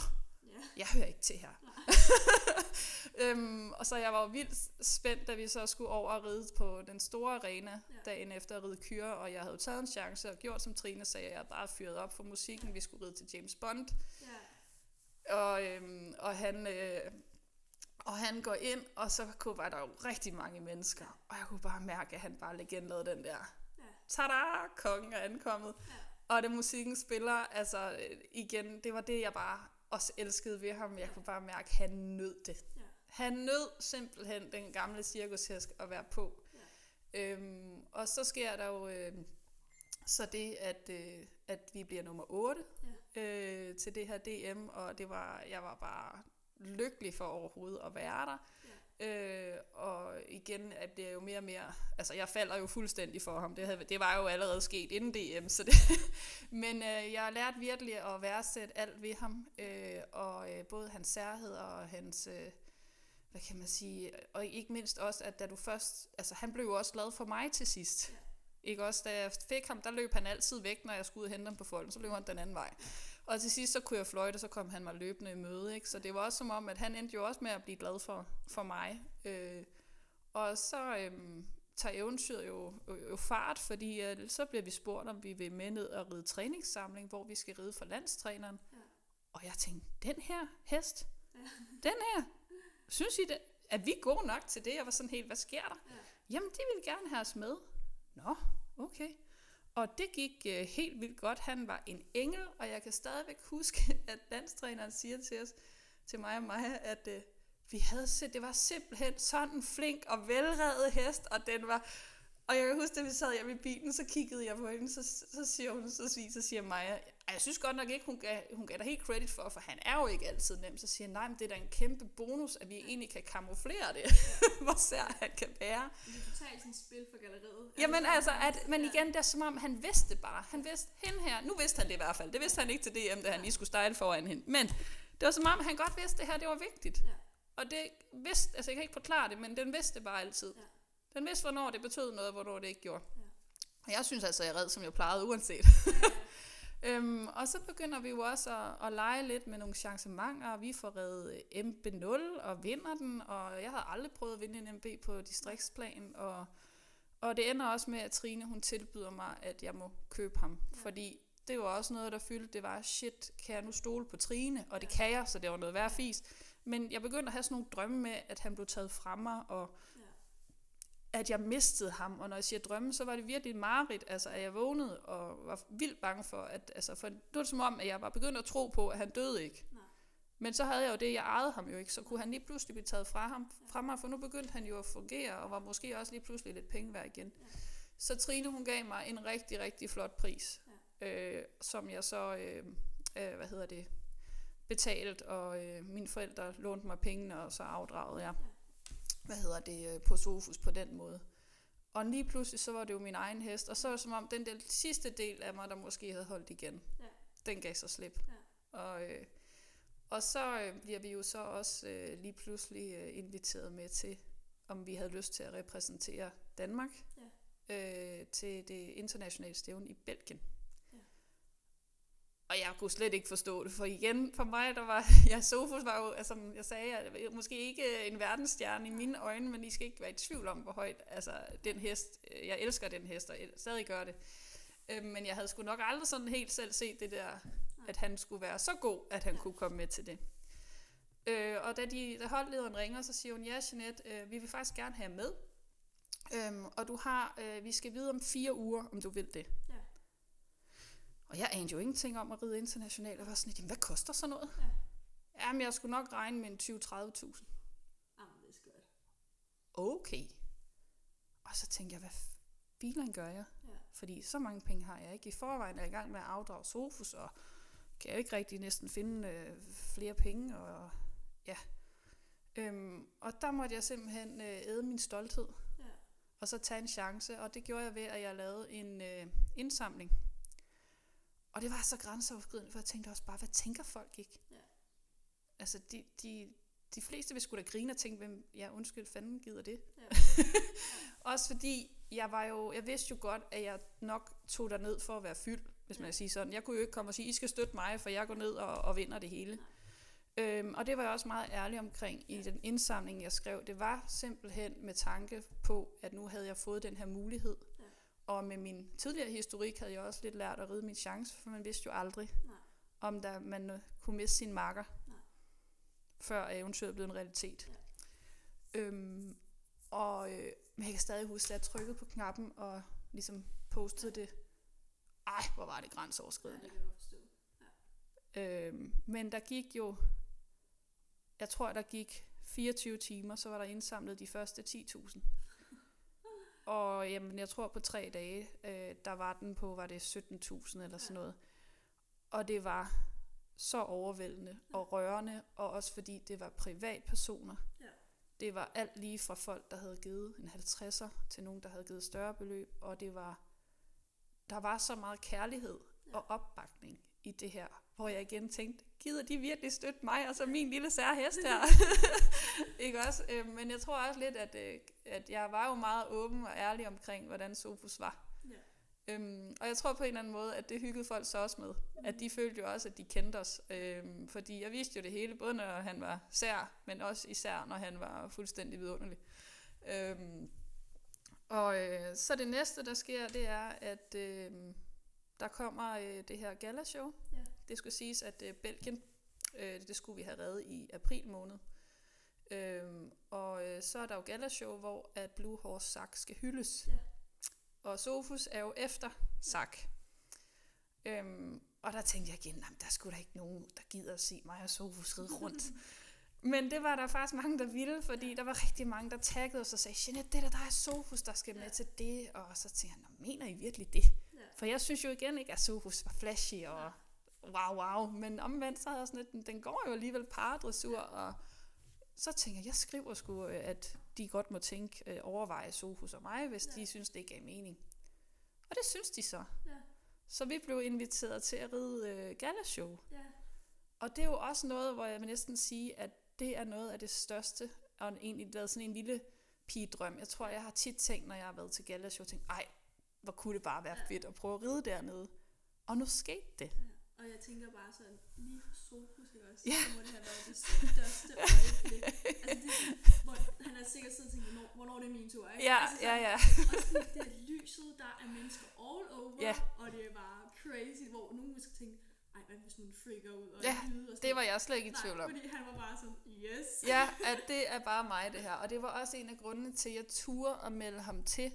jeg hører ikke til her. Og så jeg var vildt spændt, da vi så skulle over og ride på den store arena, dagen efter at ride kyrer. Og jeg havde jo taget en chance og gjort, som Trine sagde, jeg havde bare fyret op for musikken. Vi skulle ride til James Bond. Ja. Og han går ind, og så var der jo rigtig mange mennesker, og jeg kunne bare mærke, at han bare legendede den der, tada, kongen er ankommet, og det musikken spiller, altså igen, det var det, jeg bare også elskede ved ham, jeg kunne bare mærke, at han nød det. Ja. Han nød simpelthen den gamle cirkushest at være på. Ja. Og så sker der jo så det, at vi bliver nummer 8 til det her DM, og jeg var bare lykkelig for overhovedet at være der. Ja. Og igen, at det er jo mere og mere... Altså, jeg falder jo fuldstændig for ham. Det var jo allerede sket inden DM, så det... Men jeg har lært virkelig at værdsætte alt ved ham, og både hans særhed og hans... hvad kan man sige? Og ikke mindst også, at da du først... Altså, han blev jo også glad for mig til sidst. Ja. Ikke også, da jeg fik ham, der løb han altid væk, når jeg skulle ud og hente ham på folden, så løb han den anden vej. Og til sidst så kunne jeg fløjte, og så kom han mig løbende i møde, ikke? Så det var også som om, at han endte jo også med at blive glad for mig. Og så tager eventyret jo fart, fordi så bliver vi spurgt, om vi vil med ned og ride træningssamling, hvor vi skal ride for landstræneren. Ja. Og jeg tænkte, den her hest, ja. Den her, synes I det? Er vi gode nok til det? Jeg var sådan helt, hvad sker der? Ja. Jamen, de ville gerne have os med. Nå, okay. Og det gik helt vildt godt. Han var en engel, og jeg kan stadigvæk huske, at landstræneren siger til mig og Maja, at vi havde set, det var simpelthen sådan en flink og velredet hest, og den var... Og jeg kan huske, da vi sad hjemme i bilen, så kiggede jeg på hende, så siger Maja, jeg synes godt nok ikke, hun gav dig helt credit for han er jo ikke altid nem. Så siger nej, men det er da en kæmpe bonus, at vi egentlig kan kamuflere det, hvor sær han kan være. Det er totalt sådan et spil for galleriet. Jamen altså, men igen, det er som om, han vidste det bare. Han vidste hende her, nu vidste han det i hvert fald. Det vidste han ikke til DM, da han lige skulle style foran hende. Men det var som om, han godt vidste det her, det var vigtigt. Ja. Og det vidste, altså jeg kan ikke forklare det, men den vidste bare altid. Ja. Den vidste, hvornår det betød noget, og hvornår det ikke gjorde. Ja. Og jeg synes altså, jeg red, som jeg plejede, uanset. Ja. Og så begynder vi jo også at lege lidt med nogle chancementer, og vi får reddet MB0 og vinder den, og jeg havde aldrig prøvet at vinde en MB på distriktsplan, og det ender også med, at Trine, hun tilbyder mig, at jeg må købe ham, ja. Fordi det var også noget, der fyldte, det var, shit, kan jeg nu stole på Trine? Og det kan jeg, så det var noget værd fis. Men jeg begyndte at have sådan nogle drømme med, at han blev taget fra mig, og at jeg mistede ham, og når jeg siger drømme, så var det virkelig et mareridt, altså at jeg vågnede og var vildt bange for, at altså for det var som om, at jeg var begyndt at tro på, at han døde ikke. Nej. Men så havde jeg jo det, jeg ejede ham jo ikke, så kunne han lige pludselig blive taget fra mig, for nu begyndte han jo at fungere, og var måske også lige pludselig lidt penge værd igen. Ja. Så Trine, hun gav mig en rigtig, rigtig flot pris, ja. Som jeg så, betalt, og mine forældre lånte mig pengene, og så afdragede jeg. Ja. På Sofus på den måde. Og lige pludselig, så var det jo min egen hest, og så var det som om, den der sidste del af mig, der måske havde holdt igen, ja. Den gav sig slip. Ja. Og så bliver vi jo så også lige pludselig inviteret med til, om vi havde lyst til at repræsentere Danmark, ja. Til det internationale stævne i Belgien. Ja. Og jeg kunne slet ikke forstå det, for igen, for mig, der var, Sofus var jo, altså, som jeg sagde, jeg måske ikke en verdensstjerne i mine øjne, men I skal ikke være i tvivl om, hvor højt, altså, den hest, jeg elsker den hest, og stadig gør det. Men jeg havde sgu nok aldrig sådan helt selv set det der, at han skulle være så god, at han kunne komme med til det. Og da holdlederen ringer, så siger hun, ja, Jeanette, vi vil faktisk gerne have med, og du har, vi skal vide om 4 uger, om du vil det. Ja. Og jeg anede jo ingenting om at ride internationalt. Jeg var sådan, jamen, hvad koster sådan noget? Ja. Jamen, jeg skulle nok regne med en 20-30.000. Jamen, det er skørt. Okay. Og så tænkte jeg, hvad bilen gør jeg? Ja. Fordi så mange penge har jeg ikke. I forvejen er jeg i gang med at afdrage Sofus, og kan jeg ikke rigtig næsten finde flere penge. Og, ja. Og der måtte jeg simpelthen æde min stolthed. Ja. Og så tage en chance. Og det gjorde jeg ved, at jeg lavede en indsamling. Og det var så grænseoverskridende, for jeg tænkte også bare, hvad tænker folk ikke? Ja. Altså, de fleste vil sgu da grine og tænke, hvem, ja, undskyld, fanden gider det? Ja. Ja. Også fordi, jeg vidste jo godt, at jeg nok tog derned for at være fyld, hvis man kan sige sådan. Jeg kunne jo ikke komme og sige, I skal støtte mig, for jeg går ned og vinder det hele. Og det var jeg også meget ærlig omkring i den indsamling, jeg skrev. Det var simpelthen med tanke på, at nu havde jeg fået den her mulighed. Og med min tidligere historik havde jeg også lidt lært at ride min chance, for man vidste jo aldrig, om man kunne miste sine marker, før eventyret blev en realitet. Ja. Men jeg kan stadig huske, at jeg trykkede på knappen og ligesom postede det. Ej, hvor var det grænseoverskridende. Ja. Men der gik jo, jeg tror, der gik 24 timer, så var der indsamlet de første 10.000. Og jamen, jeg tror på 3 dage, der var den på, var det 17.000 eller sådan noget. Og det var så overvældende og rørende, og også fordi det var privatpersoner. Ja. Det var alt lige fra folk, der havde givet en 50'er, til nogen, der havde givet større beløb. Og der var så meget kærlighed og opbakning i det her, hvor jeg igen tænkte, gider de virkelig støtte mig, og så min lille sære hest her? Ikke også? Men jeg tror også lidt, at jeg var jo meget åben og ærlig omkring, hvordan Sofus var. Ja. Og jeg tror på en eller anden måde, at det hyggede folk så også med. At de følte jo også, at de kendte os. Fordi jeg vidste jo det hele, både når han var sær, men også især, når han var fuldstændig vidunderlig. Så det næste, der sker, det er, at der kommer det her galashow. Ja. Det skulle siges, at Belgien, det skulle vi have reddet i april måned. Så er der jo galashow, hvor at Blue Horse Zack skal hyldes. Ja. Og Sofus er jo efter Zack. Og der tænkte jeg igen, der skulle der ikke nogen, der gider at se mig og Sofus ride rundt. Men det var der faktisk mange, der ville, fordi der var rigtig mange, der taggede os og sagde, Jeanette, det der, der er Sofus, der skal med til det. Og så tænkte jeg, mener I virkelig det? Ja. For jeg synes jo igen ikke, at Sofus var flashy og wow. Men omvendt så havde jeg sådan lidt, den går jo alligevel paradressur. Og så tænker jeg skriver sgu, at de godt må tænke, overveje Sofus og mig, hvis de synes, det gav mening. Og det synes de så. Ja. Så vi blev inviteret til at ride galashow. Ja. Og det er jo også noget, hvor jeg vil næsten sige, at det er noget af det største, og egentlig været sådan en lille pigedrøm. Jeg tror, jeg har tit tænkt, når jeg har været til galashow, og tænkt, ej, hvor kunne det bare være fedt at prøve at ride dernede. Og nu skete det. Ja. Og jeg tænker bare sådan, lige for Sofus, ikke også? Så må det have været det største øjeblik. Altså det, hvor han har sikkert siddet og tænkt, hvornår det er min tur, ikke? Ja. Også det lyset, der er mennesker all over, og det er bare crazy, hvor nogen måske tænker, ej, hvad hvis nogen freaker ud og lyder? Og det var jeg slet ikke i tvivl om. Fordi han var bare sådan, yes. At det er bare mig, det her. Og det var også en af grundene til, at jeg turde at melde ham til.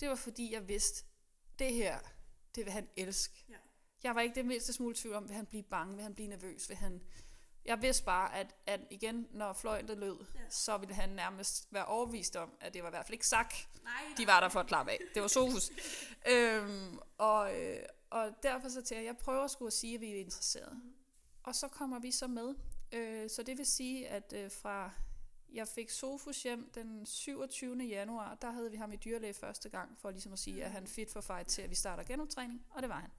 Det var fordi, jeg vidste, det her, det vil han elske. Ja. Jeg var ikke det mindste smule tvivl om, vil han blive bange, vil han blive nervøs, vil han... Jeg vidste bare, at igen, når fløjtet lød, så ville han nærmest være overbevist om, at det var i hvert fald ikke Zack. De var der for at klappe af. Det var Sofus. Og derfor så til, at jeg prøver sgu at sige, at vi er interesserede. Mm. Og så kommer vi så med. Så det vil sige, at fra jeg fik Sofus hjem den 27. januar, der havde vi ham i dyrlæge første gang, for ligesom at sige, at han er fit for fight til, at vi starter genoptræning. Og det var han.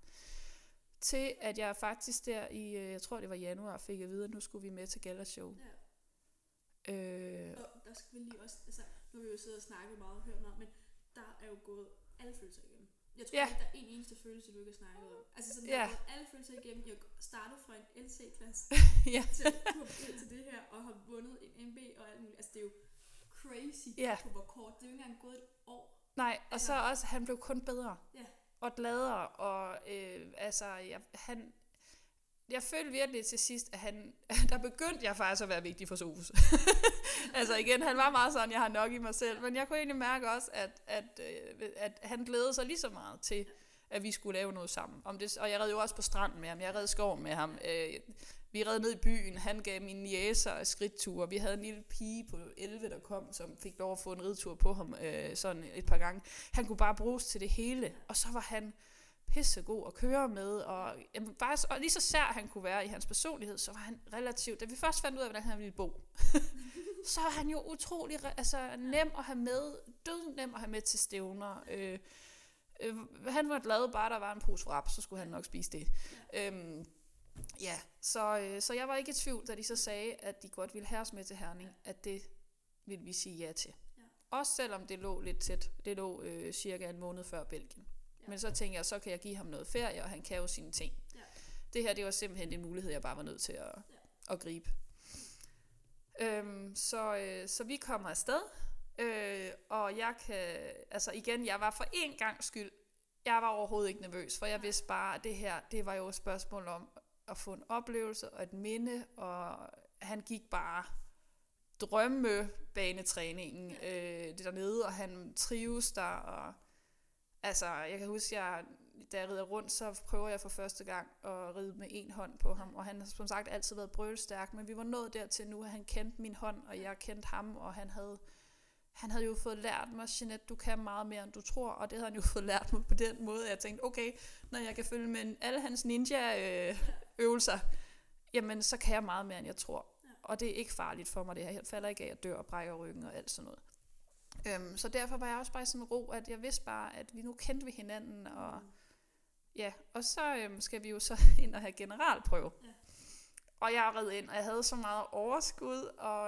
Til at jeg faktisk der i, jeg tror det var januar, fik jeg vide, at nu skulle vi med til galashow. Ja. Og der skal vi lige også, altså nu har vi jo siddet og snakket meget og hørt noget, men der er jo gået alle følelser igennem. Jeg tror ikke, der er en eneste følelse, du ikke har snakket om. Altså sådan, der er gået alle følelser igennem. Jeg startede fra en LC-klasse til det her, og har vundet en MB og alt muligt. Altså det er jo crazy på hvor kort. Det er jo ikke engang gået et år. Nej, og så også, han blev kun bedre. Ja. Og gladere, og jeg følte virkelig til sidst, at han, der begyndte jeg faktisk at være vigtig for Sofus. Altså igen, han var meget sådan, jeg har nok i mig selv, men jeg kunne egentlig mærke også, at han glædede sig lige så meget til, at vi skulle lave noget sammen. Og jeg red jo også på stranden med ham, jeg red skoven med ham, vi red ned i byen, han gav mine niæser skridtture, vi havde en lille pige på 11, der kom, som fik lov at få en ridtur på ham sådan et par gange. Han kunne bare bruges til det hele, og så var han pissegod at køre med, og lige så sær han kunne være i hans personlighed, så var han relativt, da vi først fandt ud af, hvordan han ville bo, så var han jo utrolig nem at have med, dødnem at have med til stævner, han var glad, bare der var en pose wrap, så skulle han nok spise det. Så jeg var ikke i tvivl, da de så sagde, at de godt ville have os med til Herning, at det ville vi sige ja til. Ja. Også selvom det lå lidt tæt. Det lå cirka en måned før Belgien. Ja. Men så tænkte jeg, så kan jeg give ham noget ferie, og han kan jo sine ting. Ja. Det her, det var simpelthen en mulighed, jeg bare var nødt til at gribe. Så vi kommer afsted, og jeg kan... Altså igen, jeg var for én gang skyld. Jeg var overhovedet ikke nervøs, for jeg vidste bare, at det her, det var jo et spørgsmål om at få en oplevelse og et minde, og han gik bare drømmebanetræningen dernede, og han trives der, og jeg kan huske, da jeg rider rundt, så prøver jeg for første gang at ride med en hånd på ham, og han har som sagt altid været brølstærk, men vi var nået dertil nu, at han kendte min hånd, og jeg kendte ham, og han havde jo fået lært mig, Jeanette, du kan meget mere, end du tror, og det havde han jo fået lært mig på den måde, at jeg tænkte, okay, når jeg kan følge med alle hans ninja-øvelser, jamen, så kan jeg meget mere, end jeg tror. Ja. Og det er ikke farligt for mig, det her. Jeg falder ikke af, jeg dør og brækker ryggen og alt sådan noget. Så derfor var jeg også bare sådan en ro, at jeg vidste bare, at vi nu kendte vi hinanden, og skal vi jo så ind og have generalprøve. Ja. Og jeg red ind, og jeg havde så meget overskud, og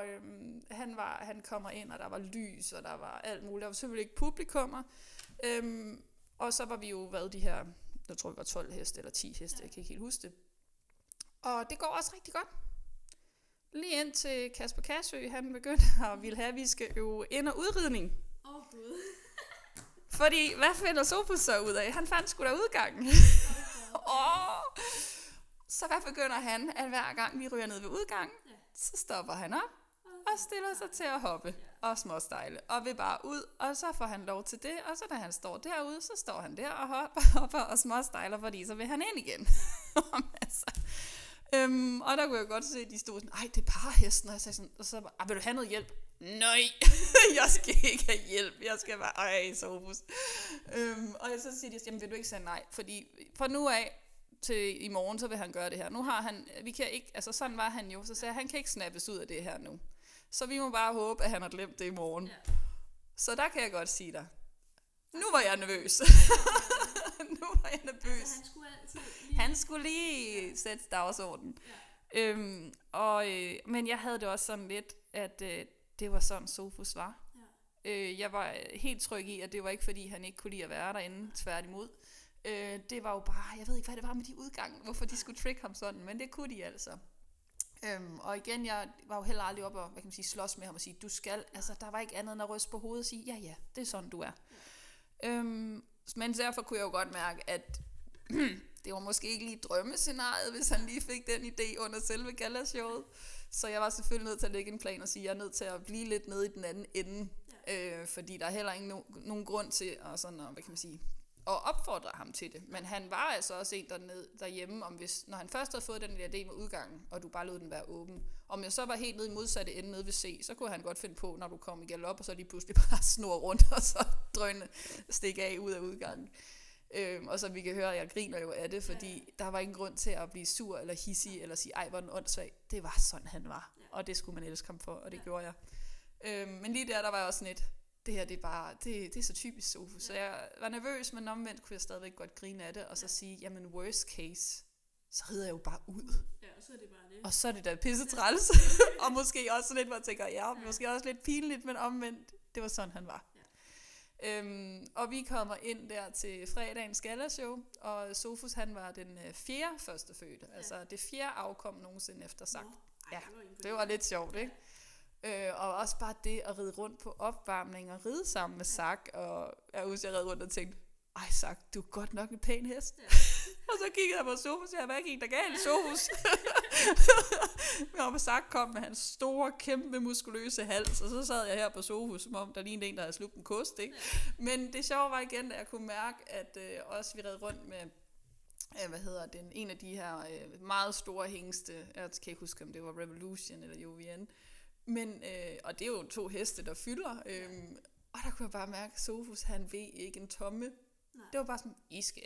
han kommer ind, og der var lys, og der var alt muligt. Der var selvfølgelig ikke publikummer, Og så var vi jo været de her, jeg tror vi var 12 heste eller 10 heste, jeg kan ikke helt huske det. Og det går også rigtig godt. Lige ind til Kasper Kassø, han begyndte at ville have, at vi skal øve ind- og udridning. Åh, oh, Gud. Fordi, hvad finder Sofus så ud af? Han fandt sgu da udgangen. Oh. Så hvad begynder han, at hver gang vi ryger ned ved udgangen, så stopper han op og stiller sig til at hoppe og småstejle. Og vil bare ud, og så får han lov til det. Og så da han står derude, så står han der og hopper og småstejler, fordi så vil han ind igen. Og der kunne jeg godt se, at de stod sådan, ej, det er parhesten, og jeg sagde sådan, og så bare, vil du have noget hjælp? Nej, jeg skal ikke have hjælp, jeg skal bare, ej, Sofus. Og jeg så siger de, jamen vil du ikke sige nej, fordi fra nu af til i morgen, så vil han gøre det her. Nu har han, vi kan ikke, altså sådan var han jo, så sagde han kan ikke snappes ud af det her nu. Så vi må bare håbe, at han har glemt det i morgen. Ja. Så der kan jeg godt sige dig, nu var jeg nervøs. Nu var jeg nervøs. Altså, han skulle lige sætte dagsordenen. Ja. Men jeg havde det også sådan lidt, at det var sådan Sofus var. Ja. Jeg var helt tryg i, at det var ikke fordi, han ikke kunne lide at være derinde, tværtimod. Det var jo bare, jeg ved ikke, hvad det var med de udgange, hvorfor de skulle trick ham sådan, men det kunne de altså. Og igen, jeg var jo heller aldrig oppe og, hvad kan man sige, slås med ham og sige, du skal, altså der var ikke andet end at ryste på hovedet og sige, ja ja, det er sådan du er. Ja. Men derfor kunne jeg jo godt mærke, at det var måske ikke lige drømmescenariet, hvis han lige fik den idé under selve gallashowet. Så jeg var selvfølgelig nødt til at lægge en plan og sige, at jeg er nødt til at blive lidt nede i den anden ende. Ja. Fordi der er heller ikke nogen grund til at, sådan, hvad kan man sige, at opfordre ham til det. Men han var altså også en derhjemme, om hvis, når han først havde fået den idé med udgangen, og du bare lod den være åben. Om jeg så var helt nede i modsatte ende nede ved C, så kunne han godt finde på, når du kom i galop, og så lige pludselig bare snurre rundt, og så drøne stikke af ud af udgangen. Og så vi kan høre, at jeg griner jo af det, fordi der var ingen grund til at blive sur eller hissig, eller sige, ej, hvor den åndssvag. Det var sådan, han var. Og det skulle man elske ham for, og det gjorde jeg. Men lige der var jeg også lidt, det her, det er bare, det er så typisk Sofus. Så jeg var nervøs, men omvendt kunne jeg stadigvæk godt grine af det, og så sige, jamen worst case, så rider jeg jo bare ud. Ja, og så er det bare det. Og så er det da pissetræls. Og måske også lidt, hvor jeg tænker, måske også lidt pinligt, men omvendt, det var sådan, han var. Og vi kommer ind der til fredagens galashow, og Sofus han var den fjerde førstefødte, altså det fjerde afkom nogensinde efter Zack. Det var lidt sjovt, ikke? Og også bare det at ride rundt på opvarmning og ride sammen med Zack, og jeg husker, jeg red rundt og tænkte, ej Zack, du er godt nok en pæn hest. Ja. Og så kiggede jeg på Sofus, jeg var ikke en, der gav en Sofus. Og Zack kom med hans store, kæmpe, muskuløse hals, og så sad jeg her på Sofus, som om der lignede en, der havde slugt en kost. Ikke? Ja. Men det sjove var igen, at jeg kunne mærke, at også vi red rundt med en af de her meget store hængste, jeg kan ikke huske, om det var Revolution eller Jovian, og det er jo to heste, der fylder, og der kunne jeg bare mærke, at Sofus, han ved ikke en tomme. Nej. Det var bare sådan,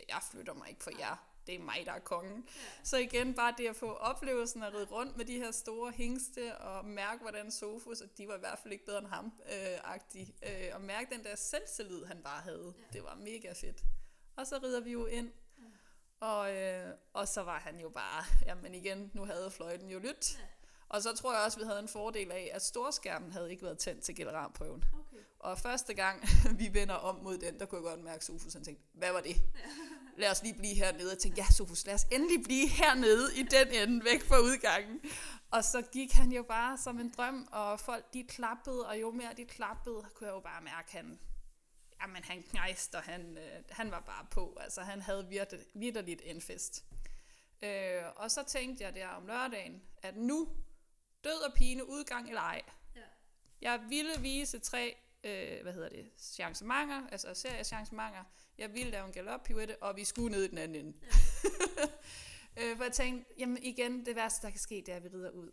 jeg flytter mig ikke for jer. Det er mig, der er kongen. Ja. Så igen, bare det at få oplevelsen at ride rundt med de her store hængste, og mærke, hvordan Sofus, og de var i hvert fald ikke bedre end ham, og mærke den der selvtillid, han bare havde. Ja. Det var mega fedt. Og så rider vi jo ind, og så var han jo bare, jamen igen, nu havde fløjten jo lyttet. Ja. Og så tror jeg også, vi havde en fordel af, at storskærmen havde ikke været tændt til generalprøven. Okay. Og første gang, vi vender om mod den, der kunne jeg godt mærke Sofus, han tænkte, hvad var det? Lad os lige blive hernede. Jeg tænkte, ja Sofus, lad os endelig blive hernede i den ende, væk fra udgangen. Og så gik han jo bare som en drøm, og folk de klappede, og jo mere de klappede, kunne jeg jo bare mærke, at han knejste, og han var bare på. Altså han havde vitterligt en fest. Og så tænkte jeg der om lørdagen, at nu, død og pine, udgang eller ej. Ja. Jeg ville vise 3 chancemanger, altså seriechancemanger. Jeg ville lave en galop-pirouette, og vi skulle ned i den anden ende. Ja. For jeg tænkte, jamen igen, det værste, der kan ske, det er, at vi rider ud.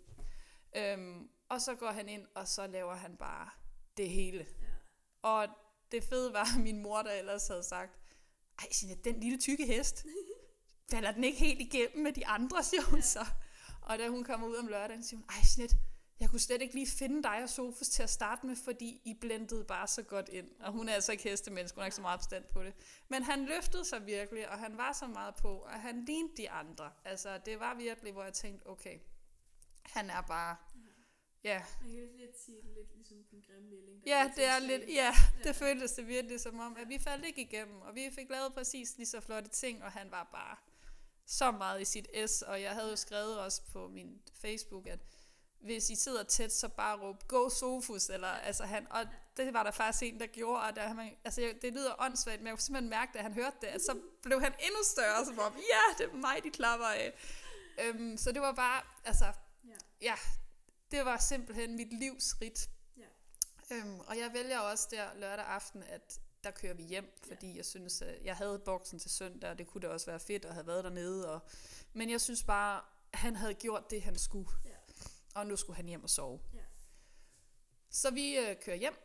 Og så går han ind, og så laver han bare det hele. Ja. Og det fede var, at min mor, der ellers havde sagt, ej, Jeanette, den lille tykke hest, falder den ikke helt igennem med de andre, siger hun så. Og da hun kommer ud om lørdagen, siger hun, ej Jeanette, jeg kunne slet ikke lige finde dig og Sofus til at starte med, fordi I blendede bare så godt ind. Og hun er altså ikke hestemenneske, hun har ikke så meget opstand på det. Men han løftede sig virkelig, og han var så meget på, og han lignede de andre. Altså det var virkelig, hvor jeg tænkte, okay, han er bare Ja. Man kan lidt sige det lidt ligesom den grimme melding. Ja, det er lidt, ja, det føltes det virkelig som om, at vi faldt ikke igennem, og vi fik lavet præcis lige så flotte ting, og han var bare så meget i sit S, og jeg havde jo skrevet også på min Facebook, at hvis I sidder tæt, så bare råb, go Sofus, eller altså han, og det var der faktisk en, der gjorde, og der, man, altså det lyder åndssvagt, men jeg kunne simpelthen mærke, da han hørte det, at så blev han endnu større, som om, ja, det er mig, de klapper af. Så det var bare, altså, ja, det var simpelthen mit livs ridt. Ja. Og jeg vælger også der lørdag aften, at der kører vi hjem, fordi jeg synes, at jeg havde boksen til søndag, og det kunne da også være fedt at have været dernede, og, men jeg synes bare, han havde gjort det, han skulle. Ja. Og nu skulle han hjem og sove. Ja. Så vi kører hjem,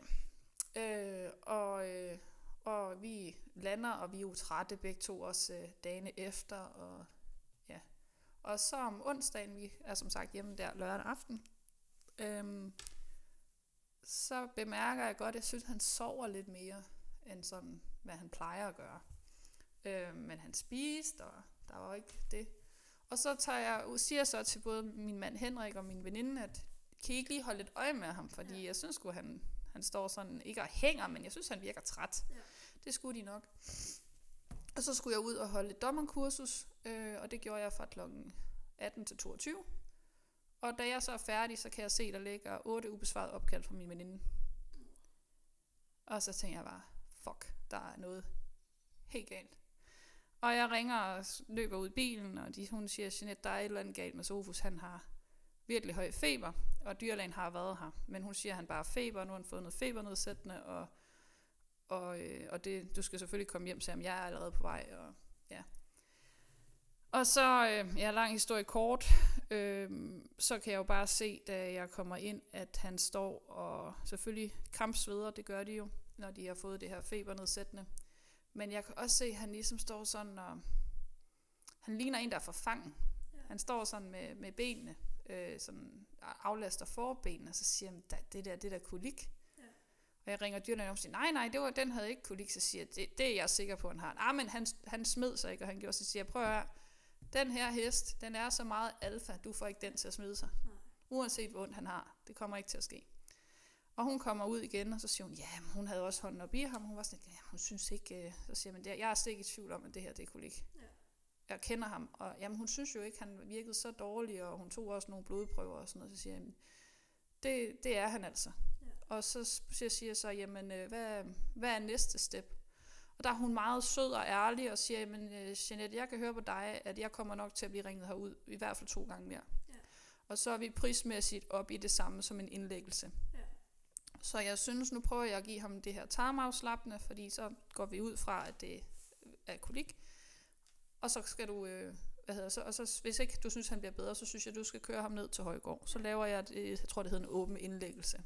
og vi lander, og vi er jo trætte begge to også dagene efter. Og, ja. Og så om onsdagen, vi er som sagt hjemme der lørdag aften, så bemærker jeg godt, at jeg synes, at han sover lidt mere, end sådan, hvad han plejer at gøre. Men han spiste, og der var ikke det. Og så siger jeg så til både min mand Henrik og min veninde, at kan I ikke lige holde lidt øje med ham? Fordi jeg synes sgu, han står sådan, ikke og hænger, men jeg synes, han virker træt. Ja. Det skulle de nok. Og så skulle jeg ud og holde et dommerkursus, og det gjorde jeg fra kl. 18 til 22. Og da jeg så er færdig, så kan jeg se, der ligger 8 ubesvarede opkald fra min veninde. Og så tænker jeg bare, fuck, der er noget helt galt. Og jeg ringer og løber ud i bilen, og hun siger, Jeanette, der er et eller andet galt med Sofus. Han har virkelig høj feber, og dyrlægen har været her. Men hun siger, at han bare har feber, og nu har han fået noget febernedsættende, og det, du skal selvfølgelig komme hjem, selvom jeg er allerede på vej. Og, ja. Og så, lang historie kort, så kan jeg jo bare se, da jeg kommer ind, at han står og selvfølgelig krampsveder, det gør de jo, når de har fået det her febernedsættende. Men jeg kan også se, at han ligesom står sådan, og han ligner en, der er forfangen. Ja. Han står sådan med benene, sådan aflaster forbenene, og så siger han, det der kolik. Ja. Og jeg ringer dyrlægen og siger, nej, den havde ikke kolik. Så siger jeg, det er jeg sikker på, han har. Ah, men han smed sig ikke, og han gjorde så siger, prøv at høre, den her hest, den er så meget alfa, du får ikke den til at smide sig. Nej. Uanset hvor ondt han har, det kommer ikke til at ske. Og hun kommer ud igen, og så siger hun, ja, hun havde også hånden op i ham. Hun var sådan, ja, hun synes ikke, så siger man, jeg er slet ikke i tvivl om, at det her, det er kolik. Ja. Jeg kender ham, og jamen, hun synes jo ikke, han virkede så dårlig, og hun tog også nogle blodprøver og sådan noget. Så siger jeg, det er han altså. Ja. Og så siger jeg så, jamen, hvad er næste step? Og der er hun meget sød og ærlig, og siger, jamen, Jeanette, jeg kan høre på dig, at jeg kommer nok til at blive ringet herud, i hvert fald 2 gange mere. Ja. Og så er vi prismæssigt op i det samme som en indlæggelse. Så jeg synes, nu prøver jeg at give ham det her tarmafslappende, fordi så går vi ud fra, at det er kolik. Og så skal du, hvis ikke du synes, han bliver bedre, så synes jeg, du skal køre ham ned til Højgaard. Så laver jeg tror det hedder en åben indlæggelse.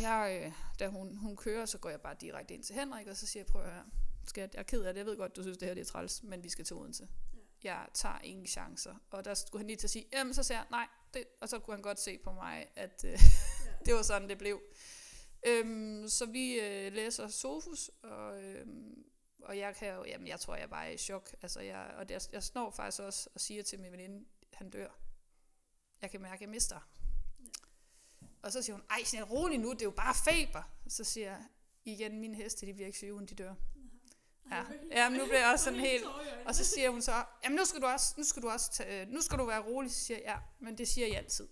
Ja. Og da hun kører, så går jeg bare direkte ind til Henrik, og så siger jeg, prøv at høre, skat, jeg er ked af det, jeg ved godt, du synes, det her det er træls, men vi skal til Odense. Ja. Jeg tager ingen chancer. Og der skulle han lige til at sige, jamen så siger jeg, nej, det, og så kunne han godt se på mig, at det var sådan, det blev. Så vi læser Sofus, og jeg kan jo, jamen jeg tror, jeg var i chok. Altså, jeg snor faktisk også og siger til min veninde, han dør. Jeg kan mærke, at jeg mister ham. Ja. Og så siger hun, ej, sådan rolig nu, det er jo bare feber. Så siger jeg, igen, mine heste, de bliver ikke syge, uden de dør. Ja, jamen, nu bliver jeg også sådan helt... Og så siger hun så, jamen nu skal du være rolig, så siger jeg, ja, men det siger jeg altid.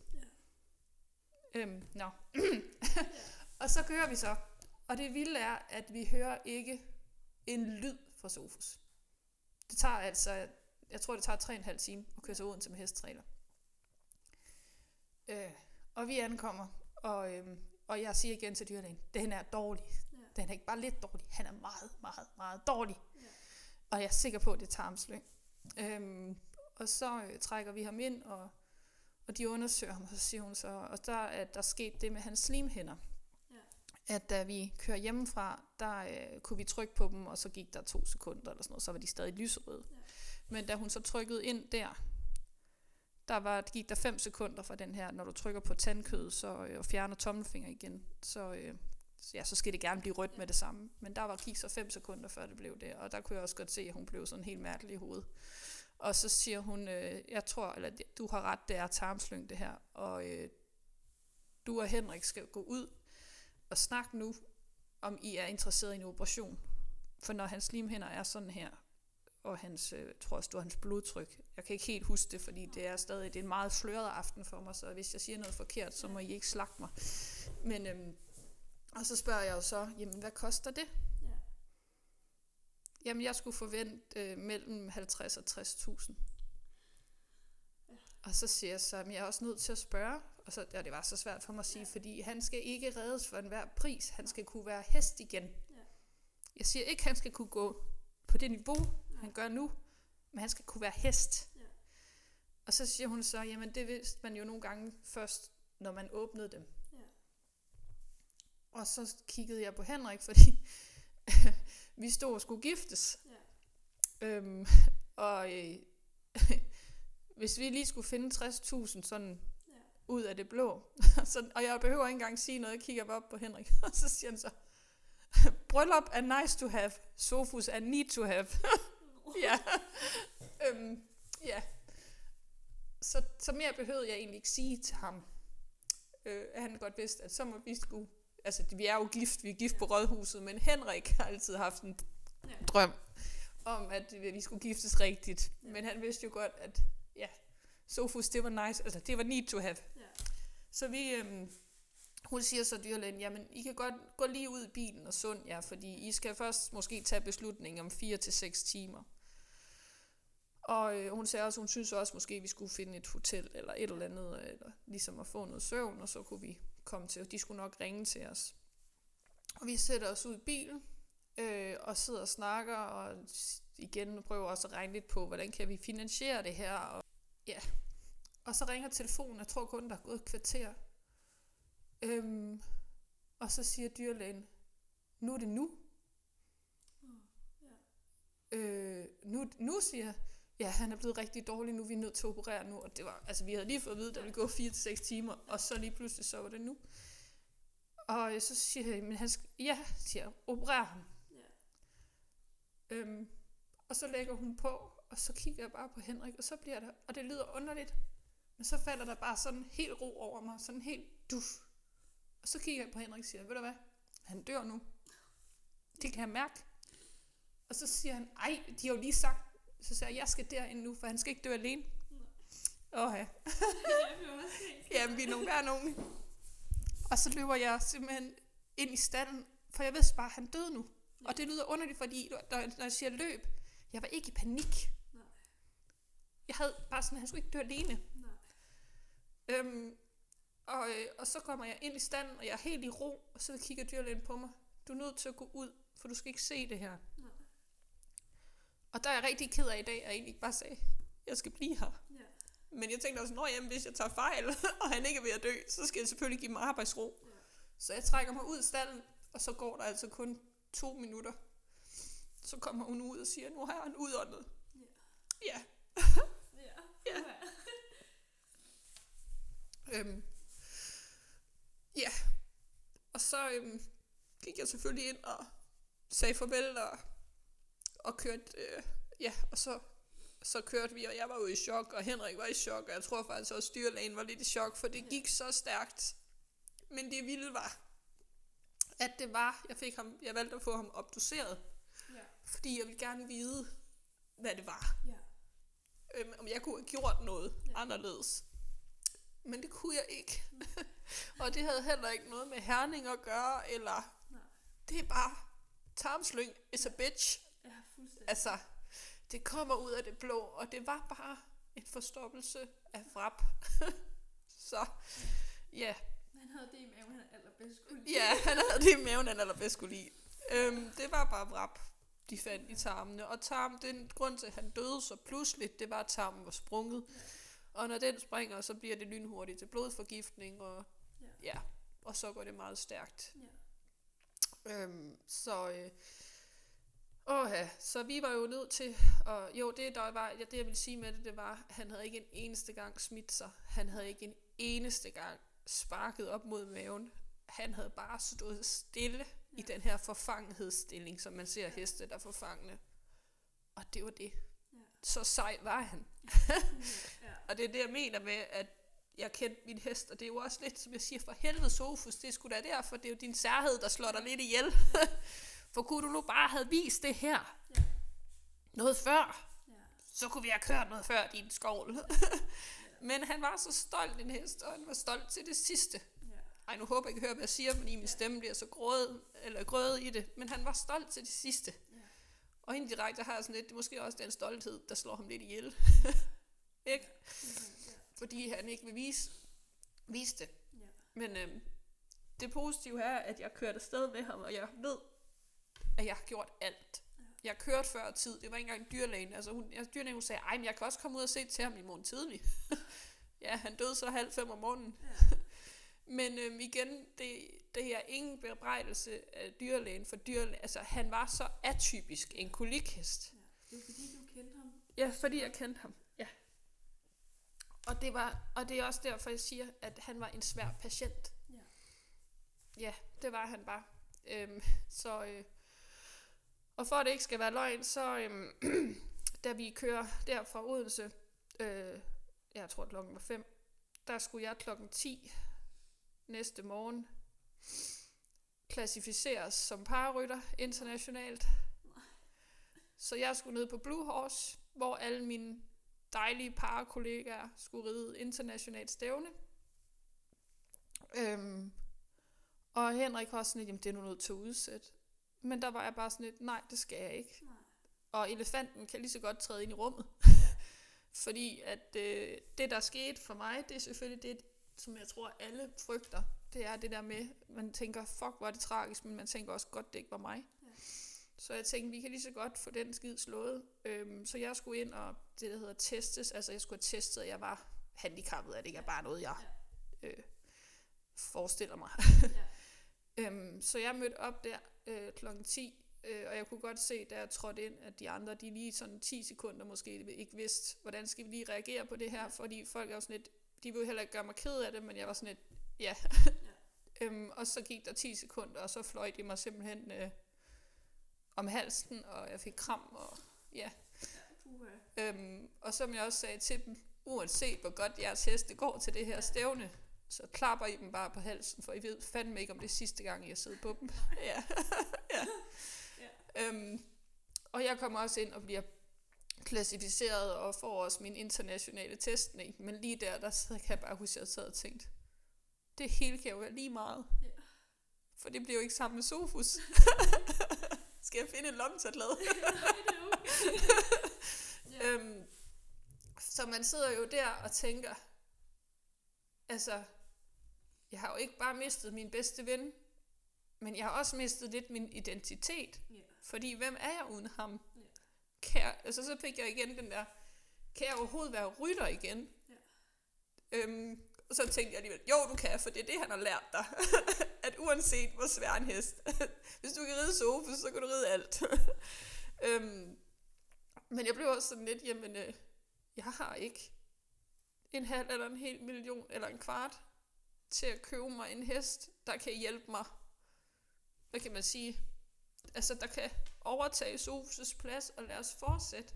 Og så kører vi så. Og det vilde er, at vi hører ikke en lyd fra Sofus. Det tager altså, jeg tror det tager 3,5 timer at køre til Odense med hestetræler. Og vi ankommer, og jeg siger igen til dyrlægen, den er dårlig. Ja. Den er ikke bare lidt dårlig, han er meget, meget, meget dårlig. Ja. Og jeg er sikker på, at det er tarmslyng. Og så trækker vi ham ind, og de undersøger ham, og så siger hun så, og der skete det med hans slimhænder. Ja. At da vi kører hjemmefra, der kunne vi trykke på dem, og så gik der 2 sekunder eller sådan noget, så var de stadig lyserøde. Ja. Men da hun så trykkede ind der gik der 5 sekunder fra den her, når du trykker på tandkød og fjerner tommelfinger igen, så skal det gerne blive rødt med det samme. Men der gik så 5 sekunder, før det blev det, og der kunne jeg også godt se, at hun blev sådan helt mærkelig i hovedet. Og så siger hun, jeg tror, eller du har ret, det er tarmslyng det her, og du og Henrik skal gå ud og snakke nu, om I er interesseret i en operation. For når hans slimhinder er sådan her, og hans, tror også, det var hans blodtryk, jeg kan ikke helt huske det, fordi det er stadig, det er en meget sløret aften for mig, så hvis jeg siger noget forkert, så må I ikke slagte mig. Men, og så spørger jeg jo så, jamen hvad koster det? Ja. Jamen jeg skulle forvente mellem 50 og 60.000. Ja. Og så siger jeg så, jamen jeg er også nødt til at spørge, og så, ja, det var så svært for mig at sige, ja, fordi han skal ikke reddes for enhver pris, han skal kunne være hest igen. Ja. Jeg siger ikke, han skal kunne gå på det niveau, ja, han gør nu, men han skal kunne være hest. Ja. Og så siger hun så, jamen det vidste man jo nogle gange først, når man åbnede dem. Og så kiggede jeg på Henrik, fordi vi stod og skulle giftes. Ja. Og hvis vi lige skulle finde 60.000 sådan, ja, ud af det blå, så, og jeg behøver ikke engang sige noget, jeg kigger bare op på Henrik, og så siger han så, bryllup er nice to have, Sofus er need to have. Ja. Ja. Så mere behøvede jeg egentlig ikke sige til ham. Han godt vidste, at så må vi skulle. Altså, vi er jo gift, vi er gift, ja, på rådhuset, men Henrik har altid haft en, ja, drøm om, at vi skulle giftes rigtigt. Ja. Men han vidste jo godt, at ja, Sofus, det var nice, altså det var need to have. Ja. Så vi, hun siger så dyrlægen, jamen I kan godt gå lige ud i bilen og sund jer, fordi I skal først måske tage beslutningen om 4 til 6 timer. Og hun sagde også, hun synes også måske, vi skulle finde et hotel eller et eller andet, eller ligesom at få noget søvn, og så kunne vi komme til, og de skulle nok ringe til os. Og vi sætter os ud i bilen, og sidder og snakker, og igen prøver også at regne lidt på, hvordan kan vi finansiere det her, og ja. Og så ringer telefonen, jeg tror kun, der er gået et kvarter. Og så siger dyrlægen, nu er det nu. Nu siger jeg, ja, han er blevet rigtig dårlig nu, vi er nødt til at operere nu, og det var, altså vi havde lige fået at vide, at der ville gå 4-6 timer, og så lige pludselig, så var det nu. Og så siger jeg, men han skal, ja, siger jeg, operer ham. Ja. Og så lægger hun på, og så kigger jeg bare på Henrik, og så bliver der, og det lyder underligt, men så falder der bare sådan helt ro over mig, sådan helt duf. Og så kigger jeg på Henrik og siger, ved du hvad, han dør nu. Det kan jeg mærke. Og så siger han, ej, de har jo lige sagt, så sagde jeg skal derind nu, for han skal ikke dø alene. Åh ja. Jamen, vi er nogen hver nogen. Og så løber jeg simpelthen ind i stallen, for jeg vidste bare, at han døde nu. Ja. Og det lyder underligt, fordi når jeg siger løb, jeg var ikke i panik. Nej. Jeg havde bare sådan, at han skulle ikke dø alene. Nej. Og så kommer jeg ind i stallen, og jeg er helt i ro, og så kigger dyrlægen på mig. Du er nødt til at gå ud, for du skal ikke se det her. Nej. Og der er jeg rigtig ked af i dag, at jeg egentlig bare sagde, jeg skal blive her. Ja. Men jeg tænkte også, hvis jeg tager fejl, og han ikke er ved at dø, så skal jeg selvfølgelig give mig arbejdsro. Ja. Så jeg trækker mig ud af stallen, og så går der altså kun 2 minutter. Så kommer hun ud og siger, nu har han udåndet. Ja. Ja. Ja. Ja. Ja. Ja. Og så gik jeg selvfølgelig ind og sagde farvel, og kørte, og så kørte vi, og jeg var jo i chok, og Henrik var i chok, og jeg tror faktisk også styrlægen var lidt i chok, for det gik så stærkt. Men det vilde var, at det var, jeg valgte at få ham obduceret, ja, fordi jeg ville gerne vide, hvad det var. Ja. Om jeg kunne have gjort noget, ja, anderledes. Men det kunne jeg ikke. Og det havde heller ikke noget med Herning at gøre, eller nej, det er bare tarmslyng is a bitch. Altså, det kommer ud af det blå, og det var bare en forstoppelse af vrap. Så, ja. Yeah. Han havde det i maven, han allerbedst kunne lide. Ja, han havde det i maven, han allerbedst kunne lide. Det var bare vrap, de fandt i tarmene. Og den grund til, at han døde så pludseligt, det var, at tarmen var sprunget. Ja. Og når den springer, så bliver det lynhurtigt til blodforgiftning, og ja, ja, og så går det meget stærkt. Ja. Så vi var jo nødt til, og jo, det der var, ja, det jeg ville sige med det var, at han havde ikke en eneste gang smidt sig. Han havde ikke en eneste gang sparket op mod maven. Han havde bare stået stille, ja, i den her forfangenhedsstilling, som man ser, ja, heste der forfangne. Og det var det. Ja. så sej var han. Og det er det, jeg mener med, at jeg kendte min hest, og det er jo også lidt, som jeg siger, for helvede Sofus, det er sgu da derfor, det er jo din særhed, der slår dig lidt ihjel. For kunne du nu bare have vist det her noget før, så kunne vi have kørt noget før din skovl. Men han var så stolt, en hest, og han var stolt til det sidste. Ej, nu håber jeg ikke hører, hvad jeg siger, fordi min stemme bliver så grød i det. Men han var stolt til det sidste. Og indirekte har jeg sådan lidt, det er måske også den stolthed, der slår ham lidt ihjel. Ikke? Fordi han ikke vil vise det. Men det positive er, at jeg kørte afsted med ham, og jeg ved, at jeg har gjort alt. Jeg kørte før tid, det var ikke engang dyrlægen. Altså dyrlægen sagde, ej, men jeg kan også komme ud og se til ham i morgen tidlig. Ja, han døde så 4:30 om morgenen. Men igen, det er ingen bebrejdelse af dyrlægen, for dyrlægen, altså han var så atypisk en kolikhest. Ja, det er fordi du kendte ham? Ja, fordi jeg kendte ham, ja. Og det er også derfor, jeg siger, at han var en svær patient. Ja, ja det var han bare. Og for at det ikke skal være løgn, så da vi kører der fra Odense, jeg tror klokken var 5, der skulle jeg klokken 10 næste morgen klassificeres som parrytter internationalt. Så jeg skulle ned på Blue Horse, hvor alle mine dejlige parkollegaer skulle ride internationalt stævne. Og Henrik var sådan lidt, jamen det er nu nødt til at udsætte. Men der var jeg bare sådan lidt, nej det skal jeg ikke. Nej. Og elefanten kan lige så godt træde ind i rummet. Fordi at det der skete for mig, det er selvfølgelig det, som jeg tror alle frygter, det er det der med, man tænker, fuck hvor er det tragisk, men man tænker også, godt det ikke var mig. Ja. Så jeg tænkte, vi kan lige så godt få den skid slået. Så jeg skulle ind og det der hedder testes, altså jeg skulle have testet, at jeg var handicappet, at det ikke er bare noget, jeg forestiller mig. Ja. Så jeg mødte op der klokken 10, og jeg kunne godt se, da jeg trådte ind, at de andre, de lige sådan 10 sekunder måske ikke vidste, hvordan skal vi lige reagere på det her, fordi folk er jo sådan lidt, de ville heller ikke gøre mig ked af det, men jeg var sådan et, og så gik der 10 sekunder, og så fløj de mig simpelthen om halsen, og jeg fik kram, og og som jeg også sagde til dem, uanset hvor godt jeres heste går til det her stævne, så klapper I dem bare på halsen, for I ved fandme ikke, om det er sidste gang, jeg sidder på dem. Og jeg kommer også ind og bliver klassificeret og får også min internationale testning, men lige der kan jeg bare huske, at jeg sad og tænkte, det hele kan jo være lige meget. Yeah. For det bliver jo ikke sammen med Sofus. Skal jeg finde en lommetartlade? Nej, det er okay. Så man sidder jo der og tænker, altså, jeg har jo ikke bare mistet min bedste ven, men jeg har også mistet lidt min identitet. Yeah. Fordi hvem er jeg uden ham? Så fik jeg igen den der, kan jeg overhovedet være rytter igen? Ja. Og så tænkte jeg alligevel, jo du kan, for det er det han har lært dig. At uanset hvor svær en hest, hvis du kan ride Sofus, så kan du ride alt. Men jeg blev også sådan lidt, jamen jeg har ikke en halv eller en hel million eller en kvart til at købe mig en hest, der kan hjælpe mig, hvad kan man sige, altså der kan overtage Sofus' plads, og lad os fortsætte.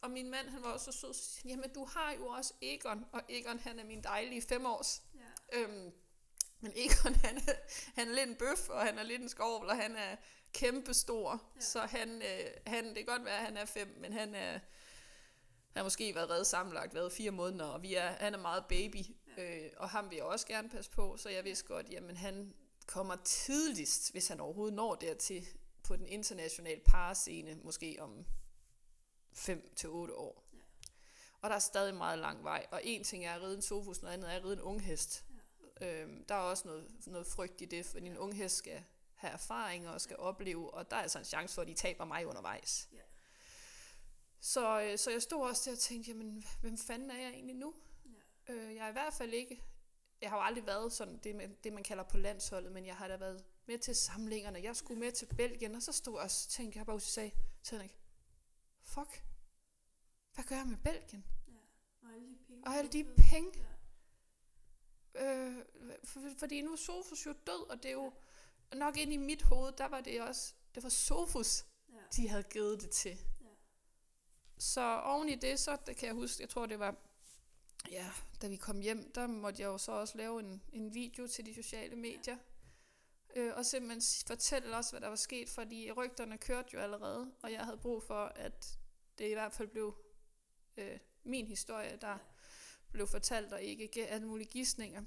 Og min mand, han var også så sød, så jamen du har jo også Egon, og Egon han er min dejlige 5-års. Ja. Men Egon, han er lidt en bøf, og han er lidt en skovl, og han er kæmpestor. Ja. Så han, det kan godt være, at han er 5, men han har måske været reddet sammenlagt, 4 måneder, og han er meget baby, og ham vil jeg også gerne passe på, så jeg vidste godt, jamen han kommer tidligst, hvis han overhovedet når dertil, på den internationale parescene, måske om 5 til 8 år. Ja. Og der er stadig meget lang vej. Og en ting er at ride en Sofus, noget andet er at ride en unghest. Ja. Der er også noget frygt i det, for en unghest skal have erfaringer og skal opleve, og der er altså en chance for, at de taber mig undervejs. Ja. Så jeg stod også der og tænkte, jamen, hvem fanden er jeg egentlig nu? Ja. Jeg er i hvert fald ikke. Jeg har jo aldrig været sådan det, man kalder på landsholdet, men jeg har da været med til samlingerne. Jeg skulle med til Belgien, og så stod jeg og tænkte, jeg bare sagde til Henrik, fuck, hvad gør jeg med Belgien? Ja, og alle de penge. Ja. Fordi nu er Sofus jo død, og det er jo nok ind i mit hoved, der var det også, det var Sofus, de havde givet det til. Ja. Så oven i det, så kan jeg huske, jeg tror det var, ja, da vi kom hjem, der måtte jeg jo så også lave en video til de sociale medier. Og simpelthen fortælle også, hvad der var sket, fordi rygterne kørte jo allerede, og jeg havde brug for, at det i hvert fald blev min historie, der blev fortalt, og ikke alle mulige gisninger.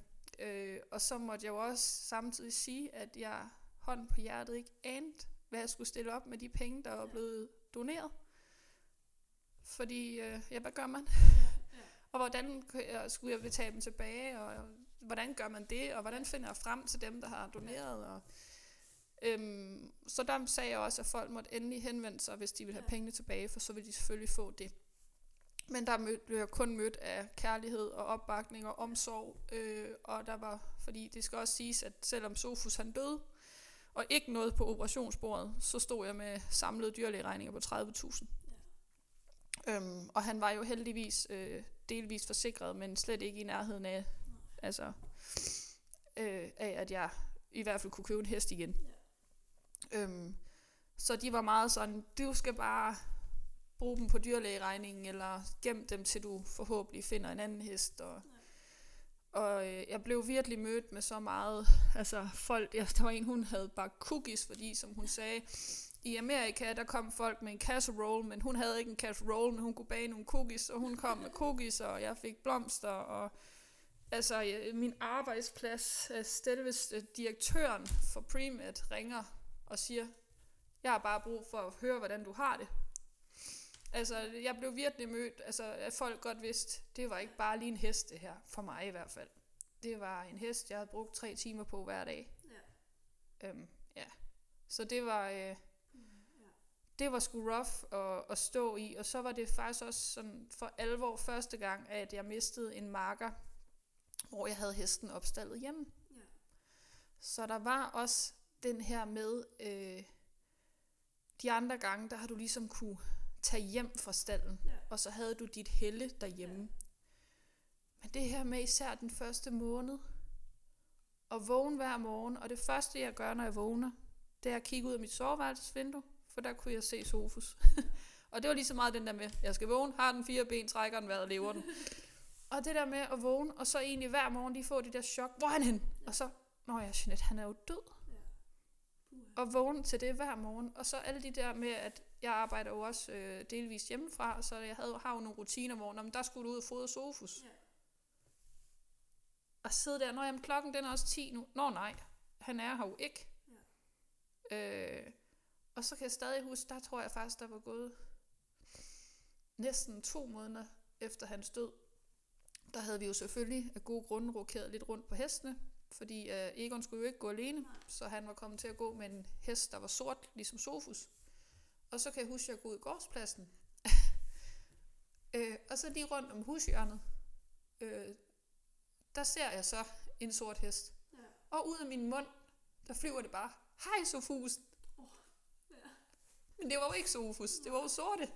Og så måtte jeg jo også samtidig sige, at jeg hånden på hjertet ikke anede, hvad jeg skulle stille op med de penge, der var blevet doneret. Fordi, ja, hvad gør man? Og hvordan skulle jeg betale dem tilbage, og hvordan gør man det, og hvordan finder jeg frem til dem, der har doneret? Og, så der sagde jeg også, at folk måtte endelig henvende sig, hvis de ville have pengene tilbage, for så ville de selvfølgelig få det. Men der blev jeg kun mødt af kærlighed og opbakning og omsorg, og der var, fordi det skal også siges, at selvom Sofus han døde, og ikke noget på operationsbordet, så stod jeg med samlede dyrlægeregninger på 30.000. Og han var jo heldigvis delvis forsikret, men slet ikke i nærheden af, altså, af at jeg i hvert fald kunne købe en hest igen. Ja. Så de var meget sådan, du skal bare bruge dem på dyrlægeregningen, eller gem dem til du forhåbentlig finder en anden hest. Og jeg blev virkelig mødt med så meget, altså folk, der var en, hun havde bagt cookies, fordi som hun sagde, i Amerika, der kom folk med en casserole, men hun havde ikke en casserole, men hun kunne bage nogle cookies, og hun kom med cookies, og jeg fik blomster, og altså min arbejdsplads, selveste direktøren for Premed ringer og siger, jeg har bare brug for at høre, hvordan du har det. Altså, jeg blev virkelig mødt, altså at folk godt vidste, det var ikke bare lige en hest det her, for mig i hvert fald. Det var en hest, jeg havde brugt 3 timer på hver dag. Ja. Ja. Så det var... det var sgu rough at stå i, og så var det faktisk også sådan for alvor første gang, at jeg mistede en marker, hvor jeg havde hesten opstaldet hjemme. Ja. Så der var også den her med, de andre gange, der har du ligesom kunne tage hjem fra stalden, ja, og så havde du dit helle derhjemme. Ja. Men det her med især den første måned, og vågne hver morgen, og det første jeg gør, når jeg vågner, det er at kigge ud af mit soveværelsesvindue, for der kunne jeg se Sofus. Og det var lige så meget den der med, jeg skal vågne, har den 4 ben, trækker den vejret, lever den. Og det der med at vågne, og så egentlig hver morgen lige få det der chok, hvor er han henne? Ja. Og så, nå ja, Jeanette, han er jo død. Ja. Og vågne til det hver morgen. Og så alle de der med, at jeg arbejder jo også delvis hjemmefra, så jeg har jo nogle rutiner, hvor når, der skulle du ud og fodre Sofus. Ja. Og sidde der, nå jamen klokken den er også 10 nu. Nå nej, han er her jo ikke. Ja. Og så kan jeg stadig huske, der tror jeg faktisk, der var gået næsten 2 måneder efter hans død. Der havde vi jo selvfølgelig af gode grunde rokeret lidt rundt på hestene, fordi Egon skulle jo ikke gå alene, så han var kommet til at gå med en hest, der var sort, ligesom Sofus. Og så kan jeg huske, at jeg går ud i gårdspladsen. Og så lige rundt om hushjørnet, der ser jeg så en sort hest. Ja. Og ud af min mund, der flyver det bare, hej Sofus! Men det var jo ikke Sofus, det var jo sorte.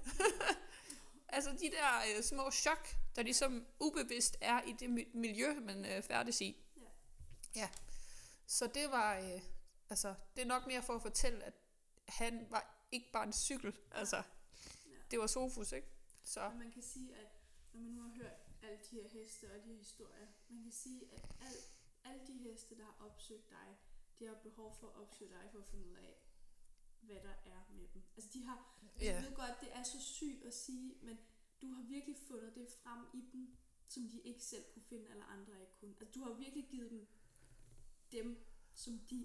Altså de der små chok, der ligesom ubevidst er i det miljø, man færdes i. Ja. Ja. Så det var, altså det er nok mere for at fortælle, at han var ikke bare en cykel. Altså, ja. Det var Sofus, ikke? Så. Og man kan sige, at når man nu har hørt alle de her heste og de her historier, man kan sige, at alle de heste, der har opsøgt dig, de har behov for at opsøge dig for at finde ud af, hvad der er med dem. Altså de har, jeg ved godt, det er så sygt at sige, men du har virkelig fundet det frem i dem, som de ikke selv kunne finde, eller andre ikke kunne. Altså du har virkelig givet dem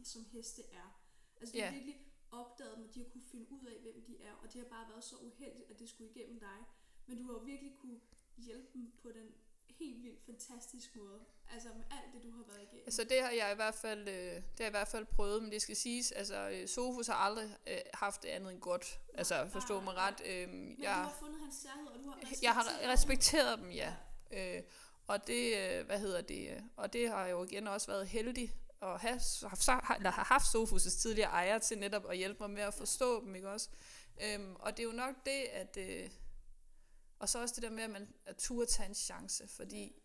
som heste er. Altså du har virkelig opdaget dem, og de har kunne finde ud af, hvem de er, og det har bare været så uheldigt, at det skulle igennem dig. Men du har virkelig kunne hjælpe dem på den helt vildt fantastisk måde. Altså med alt det, du har været igennem. Altså det har jeg i hvert fald, prøvet, men det skal siges, altså Sofus har aldrig haft det andet end godt. Altså forstå mig ret. Men du har fundet hans særhed, og du har respekteret. Jeg har respekteret dem, ja. Og det, og det har jo igen også været heldig at have haft Sofus' tidligere ejer til netop at hjælpe mig med at forstå dem, ikke også? Og det er jo nok det, at... og så også det der med, at man turde tage en chance, fordi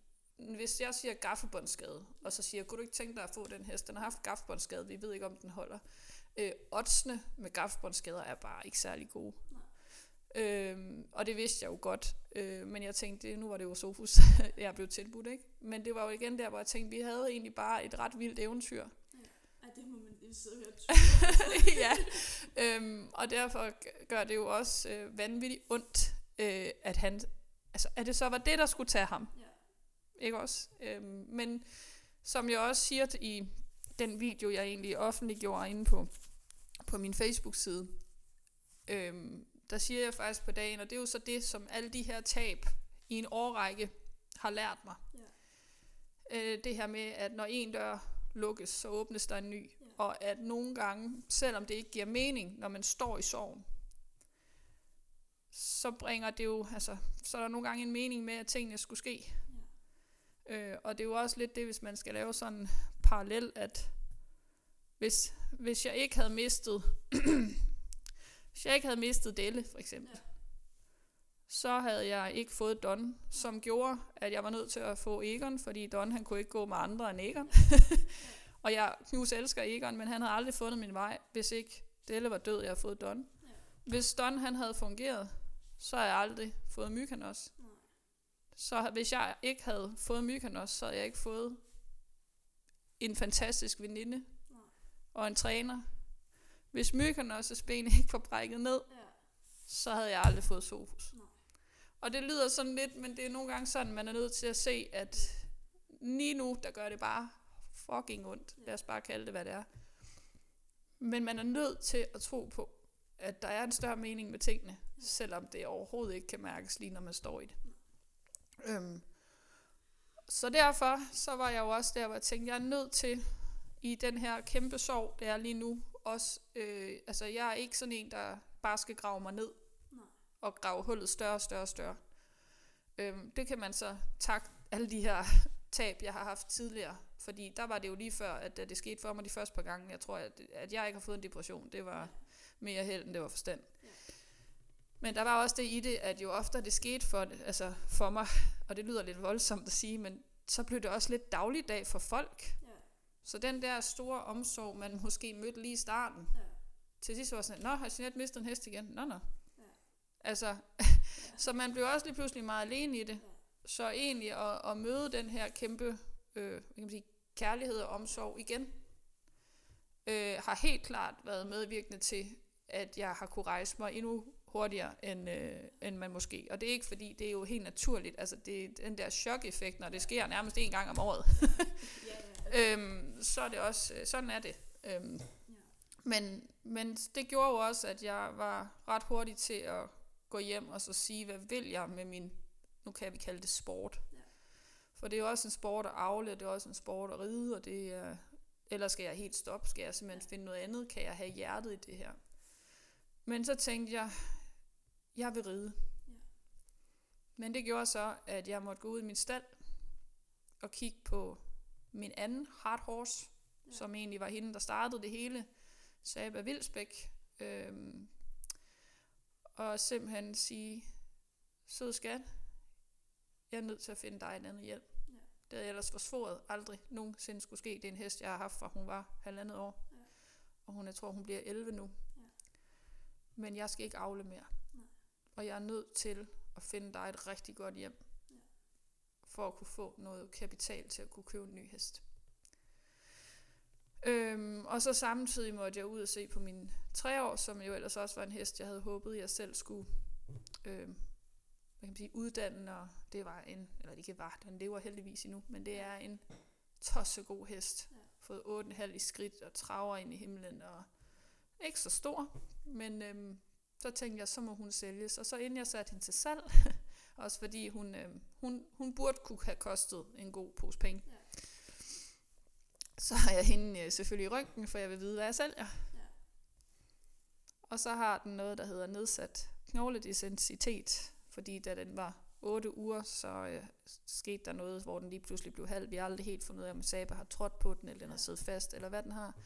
hvis jeg siger gaffelbåndsskade, og så siger jeg, kunne du ikke tænke dig at få den hest, den har haft gaffelbåndsskade, vi ved ikke om den holder. Oddsene med gaffelbåndsskader er bare ikke særlig gode. Og det vidste jeg jo godt, men jeg tænkte, nu var det jo Sofus, jeg blev tilbudt, ikke? Men det var jo igen der, hvor jeg tænkte, vi havde egentlig bare et ret vildt eventyr. Ja, det må man sidde og høre. Ja, og derfor gør det jo også vanvittigt ondt, at han, altså at det så var det, der skulle tage ham. Ja. Ikke også? Men som jeg også siger i den video, jeg egentlig offentliggjorde inde på min Facebook-side, der siger jeg faktisk på dagen, og det er jo så det, som alle de her tab i en årrække har lært mig. Ja. Det her med, at når en dør lukkes, så åbnes der en ny. Ja. Og at nogle gange, selvom det ikke giver mening, når man står i sorgen, så bringer det jo, altså, så er der nogle gange en mening med, at tingene skulle ske. Ja. Og det er jo også lidt det, hvis man skal lave sådan en parallel, at hvis jeg ikke havde mistet... Hvis jeg ikke havde mistet Delle, for eksempel, ja, så havde jeg ikke fået Don, som gjorde, at jeg var nødt til at få Egon, fordi Don, han kunne ikke gå med andre end Egon. Ja. Ja. Og jeg knus elsker Egon, men han havde aldrig fundet min vej, hvis ikke Delle var død, jeg havde fået Don. Ja. Hvis Don, han havde fungeret, så havde jeg aldrig fået Mykonos. Ja. Så hvis jeg ikke havde fået Mykonos, så havde jeg ikke fået en fantastisk veninde, ja, og en træner. Hvis Mykonos' ben ikke var brækket ned, ja, så havde jeg aldrig fået Sofus. Nej. Og det lyder sådan lidt, men det er nogle gange sådan, man er nødt til at se, at lige nu, der gør det bare fucking ondt. Ja. Lad os bare kalde det, hvad det er. Men man er nødt til at tro på, at der er en større mening med tingene, ja, selvom det overhovedet ikke kan mærkes lige, når man står i det. Ja. Så derfor, så var jeg jo også der, hvor jeg tænkte, jeg er nødt til, i den her kæmpe sorg, der er lige nu, også, altså jeg er ikke sådan en, der bare skal grave mig ned. Nej. Og grave hullet større og større og større. Det kan man så takke alle de her tab, jeg har haft tidligere. Fordi der var det jo lige før, at det skete for mig de første par gange. Jeg tror, at jeg ikke har fået en depression. Det var mere held, end det var forstand. Ja. Men der var også det i det, at jo oftere det skete for mig, og det lyder lidt voldsomt at sige, men så blev det også lidt dagligdag for folk. Så den der store omsorg, man måske mødte lige i starten, ja, til sidst var sådan, nå, har Jeanette mistet en hest igen? Nå. Ja. Altså, ja. Så man blev også lige pludselig meget alene i det. Ja. Så egentlig at møde den her kæmpe kan man sige, kærlighed og omsorg igen, har helt klart været medvirkende til, at jeg har kunne rejse mig endnu hurtigere, end man måske. Og det er ikke fordi, det er jo helt naturligt. Altså, det er den der chok-effekt, når det sker nærmest en gang om året. Så er det også, sådan er det. Ja. Men det gjorde jo også, at jeg var ret hurtig til at gå hjem og så sige, hvad vil jeg med min, nu kan vi kalde det sport. Ja. For det er jo også en sport at avle, det er også en sport at ride, og det er, eller skal jeg helt stoppe? Skal jeg simpelthen finde noget andet? Kan jeg have hjertet i det her? Men så tænkte jeg vil ride. Ja. Men det gjorde så, at jeg måtte gå ud i min stald og kigge på min anden hard horse, ja, som egentlig var hende, der startede det hele, Saber Vilsbæk, og simpelthen sige, sød skat, jeg er nødt til at finde dig en anden hjælp. Ja. Det havde jeg ellers forsvoret aldrig nogensinde skulle ske. Det er en hest, jeg har haft fra hun var 1,5 år, ja, og jeg tror, hun bliver 11 nu. Ja. Men jeg skal ikke avle mere. Nej. Og jeg er nødt til at finde dig et rigtig godt hjem, for at kunne få noget kapital til at kunne købe en ny hest. Og så samtidig måtte jeg ud og se på min 3-årige, som jo ellers også var en hest, jeg havde håbet, jeg selv skulle uddanne, og det var en, eller ikke var, den lever heldigvis endnu, men det er en tossegod hest. Ja. Fået 8,5 i skridt, og traver ind i himlen, og ikke så stor, men så tænkte jeg, så må hun sælges, og så inden jeg satte hende til salg, også fordi hun burde kunne have kostet en god pose penge. Ja. Så har jeg hende selvfølgelig i ryggen, for jeg vil vide, hvad jeg sælger. Ja. Og så har den noget, der hedder nedsat knogledensitet, fordi da den var 8 uger, så skete der noget, hvor den lige pludselig blev halv. Vi har aldrig helt fundet ud af, om Saber har trådt på den, eller den har siddet fast, eller hvad den har.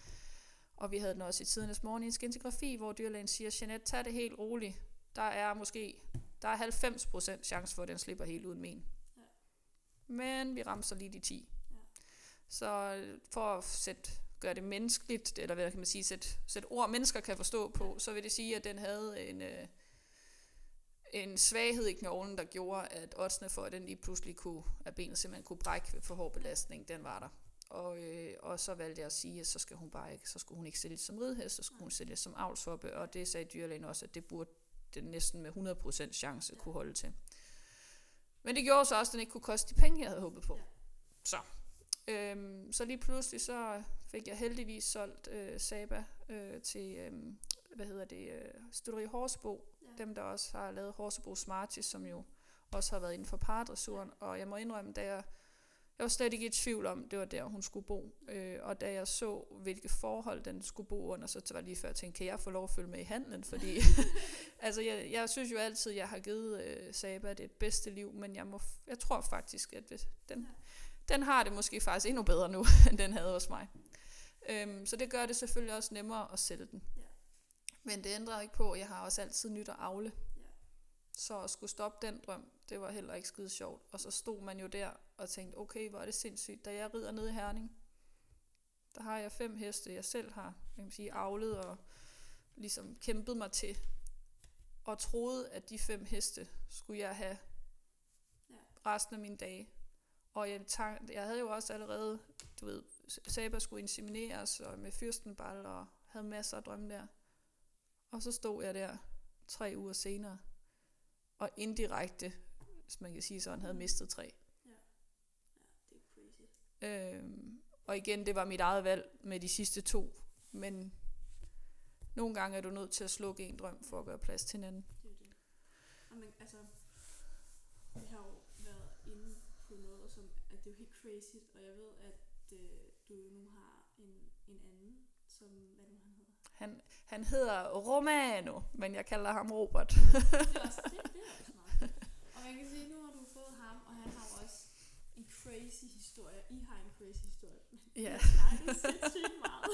Og vi havde den også i tidernes morgen i en skintografi, hvor dyrlægen siger, Jeanette, tag det helt roligt. Der er 90% chance for, at den slipper helt uden men. Ja. Men vi ramser lige de 10. Ja. Så for at gøre det menneskeligt, eller hvad kan man sige, sætte ord, mennesker kan forstå på, så vil det sige, at den havde en en svaghed i knoglen, der gjorde, at oddsene for, at den lige pludselig kunne, at benet simpelthen kunne brække for hård belastning, den var der. Og så valgte jeg at sige, at så skulle hun ikke sælges som ridhest, så skulle hun sælges som avlshoppe, og det sagde dyrlægen også, at det burde den næsten med 100% chance kunne holde til. Men det gjorde så også, at den ikke kunne koste de penge, jeg havde håbet på. Så lige pludselig så fik jeg heldigvis solgt Saber til Stutteri Horsbo, dem der også har lavet Horsbo Smarties, som jo også har været inden for paradressuren, og jeg må indrømme, da jeg var slet ikke i tvivl om, det var der, hun skulle bo. Og da jeg så, hvilke forhold den skulle bo under, så var det lige før, jeg tænkte, kan jeg få lov at følge med i handlen? Fordi altså, jeg synes jo altid, jeg har givet Saber det bedste liv, men jeg tror faktisk, at den har det måske faktisk endnu bedre nu, end den havde hos mig. Så det gør det selvfølgelig også nemmere at sælge den. Ja. Men det ændrer ikke på, at jeg har også altid nyt at avle. Ja. Så at skulle stoppe den drøm, det var heller ikke skide sjovt. Og så stod man jo der og tænkte, okay, hvor er det sindssygt. Da jeg rider ned i Herning, der har jeg 5 heste, jeg selv har avlet og ligesom kæmpet mig til. Og troede, at de 5 heste skulle jeg have resten af mine dage. Og jeg havde jo også allerede, Saber skulle insemineres og med fyrstenbal og havde masser af drømme der. Og så stod jeg der 3 uger senere og indirekte, hvis man kan sige sådan, havde mistet 3. Ja, det er crazy. Og igen, det var mit eget valg med de sidste 2. Men nogle gange er du nødt til at slukke en drøm for at gøre plads til en anden. Det er det. Og man, altså, vi har jo været inde på noget, som, at det er jo helt crazy, og jeg ved, at du nu har en anden, som, hvad nu han hedder? Han hedder Romano, men jeg kalder ham Robert. Det er også det. Og man kan sige, nu har du fået ham, og han har også en crazy historie. I har en crazy historie. Ja. Det er sindssygt meget.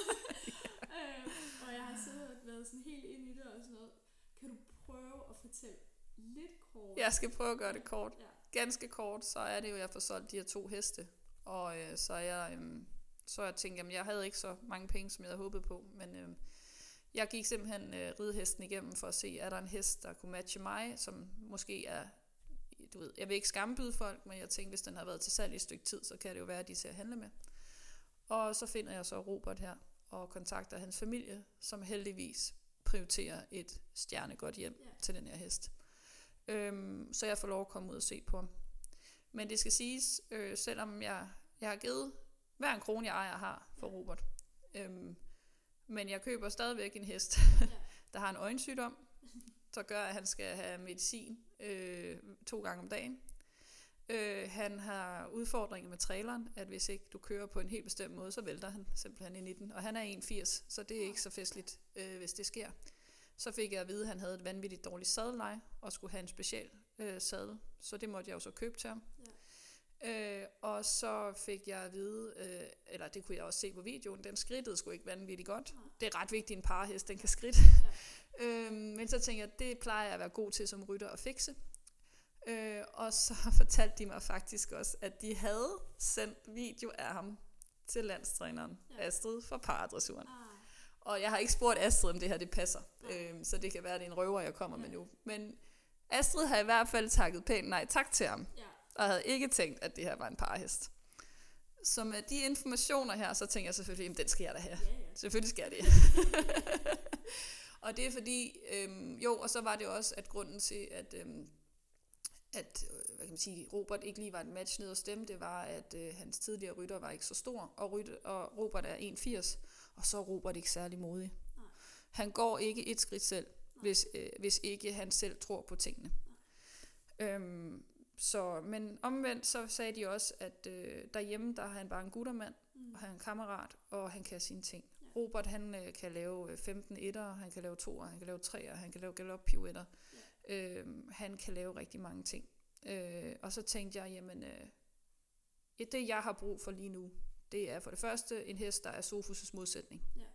Og jeg har siddet og været sådan helt ind i det og sådan noget. Kan du prøve at fortælle lidt kort? Jeg skal prøve at gøre det kort. Ja. Ganske kort, så er det jo, jeg får solgt de her 2 heste. Og så jeg tænkte, jamen jeg havde ikke så mange penge, som jeg havde håbet på, men jeg gik simpelthen ridehesten igennem for at se, er der en hest, der kunne matche mig, som måske er, jeg vil ikke skambyde folk, men jeg tænkte, hvis den har været til salg i et stykke tid, så kan det jo være, at de er til at handle med. Og så finder jeg så Robert her, og kontakter hans familie, som heldigvis prioriterer et stjernegodt hjem til den her hest. Så jeg får lov at komme ud og se på ham. Men det skal siges, selvom jeg har givet hver en krone, jeg ejer har for Robert, men jeg køber stadigvæk en hest, der har en øjensygdom, der gør, at han skal have medicin 2 gange om dagen. Han har udfordringer med traileren, at hvis ikke du kører på en helt bestemt måde, så vælter han simpelthen ind i den. Og han er 1,80, så det er ikke så festligt, hvis det sker. Så fik jeg at vide, at han havde et vanvittigt dårligt sadeleje og skulle have en speciel sadel, så det måtte jeg jo så købe til ham. Og så fik jeg at vide, eller det kunne jeg også se på videoen, den skridtede sgu ikke vanvittigt godt. Det er ret vigtigt, en parhest, den kan skridte. Men så tænkte jeg, det plejer jeg at være god til som rytter at fikse. Og så fortalte de mig faktisk også, at de havde sendt video af ham til landstræneren Astrid fra paradressuren. Og jeg har ikke spurgt Astrid, om det her det passer. Så det kan være, det er en røver, jeg kommer med nu. Men Astrid har i hvert fald takket pænt nej tak til ham. Og havde ikke tænkt, at det her var en parhest. Så med de informationer her, så tænker jeg selvfølgelig, jamen den skal jeg da have. Selvfølgelig skal jeg det. Og det er fordi, og så var det også, at grunden til, at hvad kan man sige, Robert ikke lige var et match ned og stemme, det var, at hans tidligere rytter var ikke så stor, og Robert er 1,80, og så er Robert ikke særlig modig. Nej. Han går ikke et skridt selv, hvis ikke han selv tror på tingene. Men omvendt så sagde de også, at derhjemme, der har han bare en guttermand, og han er en kammerat, og han kan sine ting. Robert, han kan lave 15 etter, han kan lave 2'er, han kan lave 3'er, han kan lave galoppirouetter. Han kan lave rigtig mange ting. Og så tænkte jeg, jamen, det jeg har brug for lige nu, det er for det første en hest, der er Sofus' modsætning. Ja.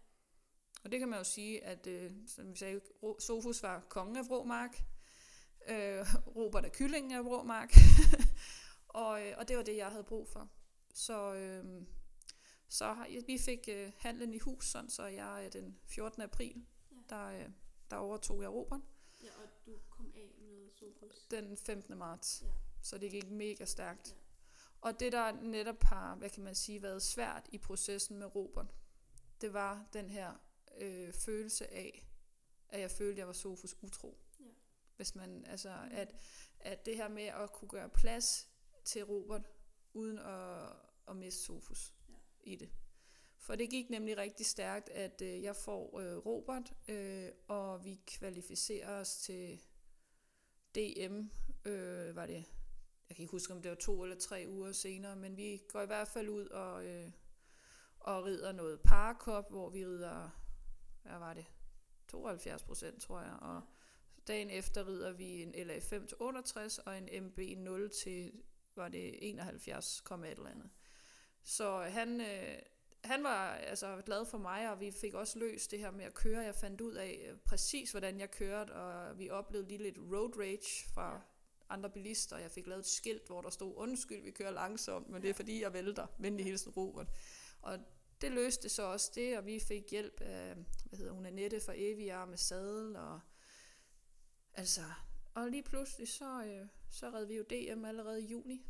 Og det kan man jo sige, at som vi sagde, Sofus var kongen af Vråmark, Robert er kyllingen af Vråmark, og det var det, jeg havde brug for. Så vi fik handlen i hus, sådan, så jeg den 14. april, der overtog jeg Robert. Ja, og du kom af med så den 15. marts. Ja. Så det gik mega stærkt. Ja. Og det, der netop har, hvad kan man sige, været svært i processen med Robert, det var den her følelse af, at jeg følte, at jeg var Sofus utro. Ja. Hvis man, altså, at det her med at kunne gøre plads til Robert, uden at miste Sofus i det. For det gik nemlig rigtig stærkt, at jeg får Robert, og vi kvalificerer os til DM, var det, jeg kan ikke huske, om det var 2 eller 3 uger senere, men vi går i hvert fald ud og rider noget parkop, hvor vi rider, hvad var det, 72%, tror jeg, og dagen efter rider vi en LA5 til 68, og en MB0 til, var det 71,1. Så han var altså glad for mig, og vi fik også løst det her med at køre. Jeg fandt ud af præcis, hvordan jeg kørte, og vi oplevede lige lidt road rage fra andre bilister. Jeg fik lavet et skilt, hvor der stod, undskyld, vi kører langsomt, men det er fordi, jeg vælter. Venlig hilsen, Robert. Og det løste så også det, og vi fik hjælp af, Annette fra Evia med sadel, og altså, og lige pludselig, så red vi jo DM allerede i juni.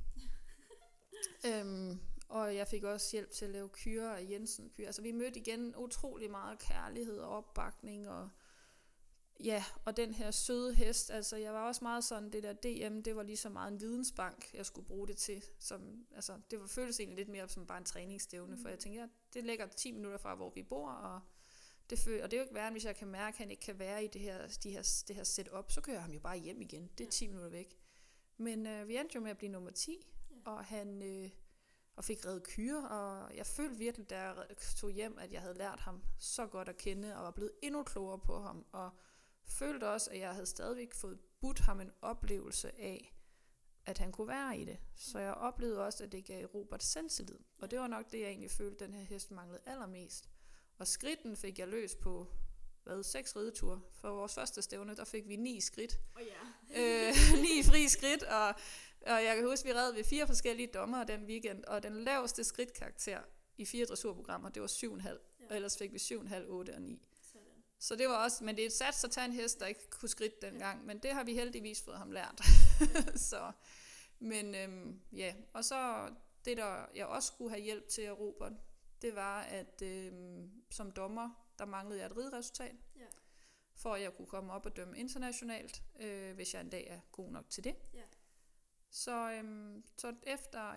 Og jeg fik også hjælp til at lave kyrer og Jensen kyrer. Altså vi mødte igen utrolig meget kærlighed og opbakning og den her søde hest. Altså jeg var også meget sådan, det der DM, det var lige så meget en vidensbank, jeg skulle bruge det til. Som, altså det føltes egentlig lidt mere som bare en træningsstævne, for jeg tænkte, det ligger 10 minutter fra, hvor vi bor, og det er jo ikke værre, hvis jeg kan mærke, at han ikke kan være i det her setup, så kører jeg ham jo bare hjem igen. Det er 10 minutter væk. Men vi endte jo med at blive nummer 10, og han... og fik reddet kyre, og jeg følte virkelig, da jeg tog hjem, at jeg havde lært ham så godt at kende, og var blevet endnu klogere på ham, og følte også, at jeg havde stadigvæk fået budt ham en oplevelse af, at han kunne være i det. Så jeg oplevede også, at det gav Robert selvtillid, og det var nok det, jeg egentlig følte, den her hest manglede allermest. Og skridten fik jeg løs på 6 rideture. For vores første stævne, der fik vi 9 skridt. 9 fri skridt, og jeg kan huske, vi redde ved 4 forskellige dommere den weekend, og den laveste skridtkarakter i 4 dressurprogrammer, det var 7,5, og ellers fik vi 7,5, 8 og 9. Sådan. Så det var også, men det er et sats at tage en hest, der ikke kunne skridt dengang, men det har vi heldigvis fået ham lært. Så, men og så det, der jeg også skulle have hjælp til af Robert, det var, at som dommer, der manglede jeg et rideresultat, for at jeg kunne komme op og dømme internationalt, hvis jeg en dag er god nok til det. Ja. Så efter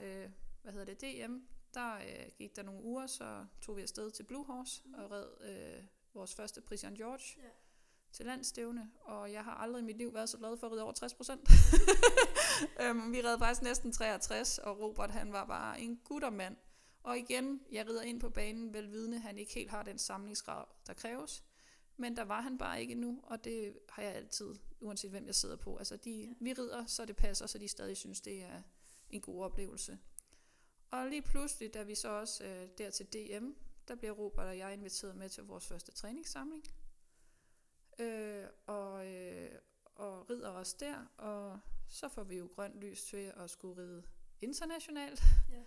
DM, der gik der nogle uger, så tog vi afsted til Blue Horse og red vores første Pris St. George til landstævne, og jeg har aldrig i mit liv været så glad for at ride over 60%. Vi redde faktisk næsten 63, og Robert, han var bare en guttermand. Og igen, jeg rider ind på banen, velvidende, han ikke helt har den samlingsgrad, der kræves. Men der var han bare ikke endnu, og det har jeg altid, uanset hvem jeg sidder på. Altså, vi rider, så det passer, så de stadig synes, det er en god oplevelse. Og lige pludselig, da vi så også der til DM, der bliver Robert og jeg inviteret med til vores første træningssamling. Og rider også der, og så får vi jo grønt lys til at skulle ride internationalt. Ja.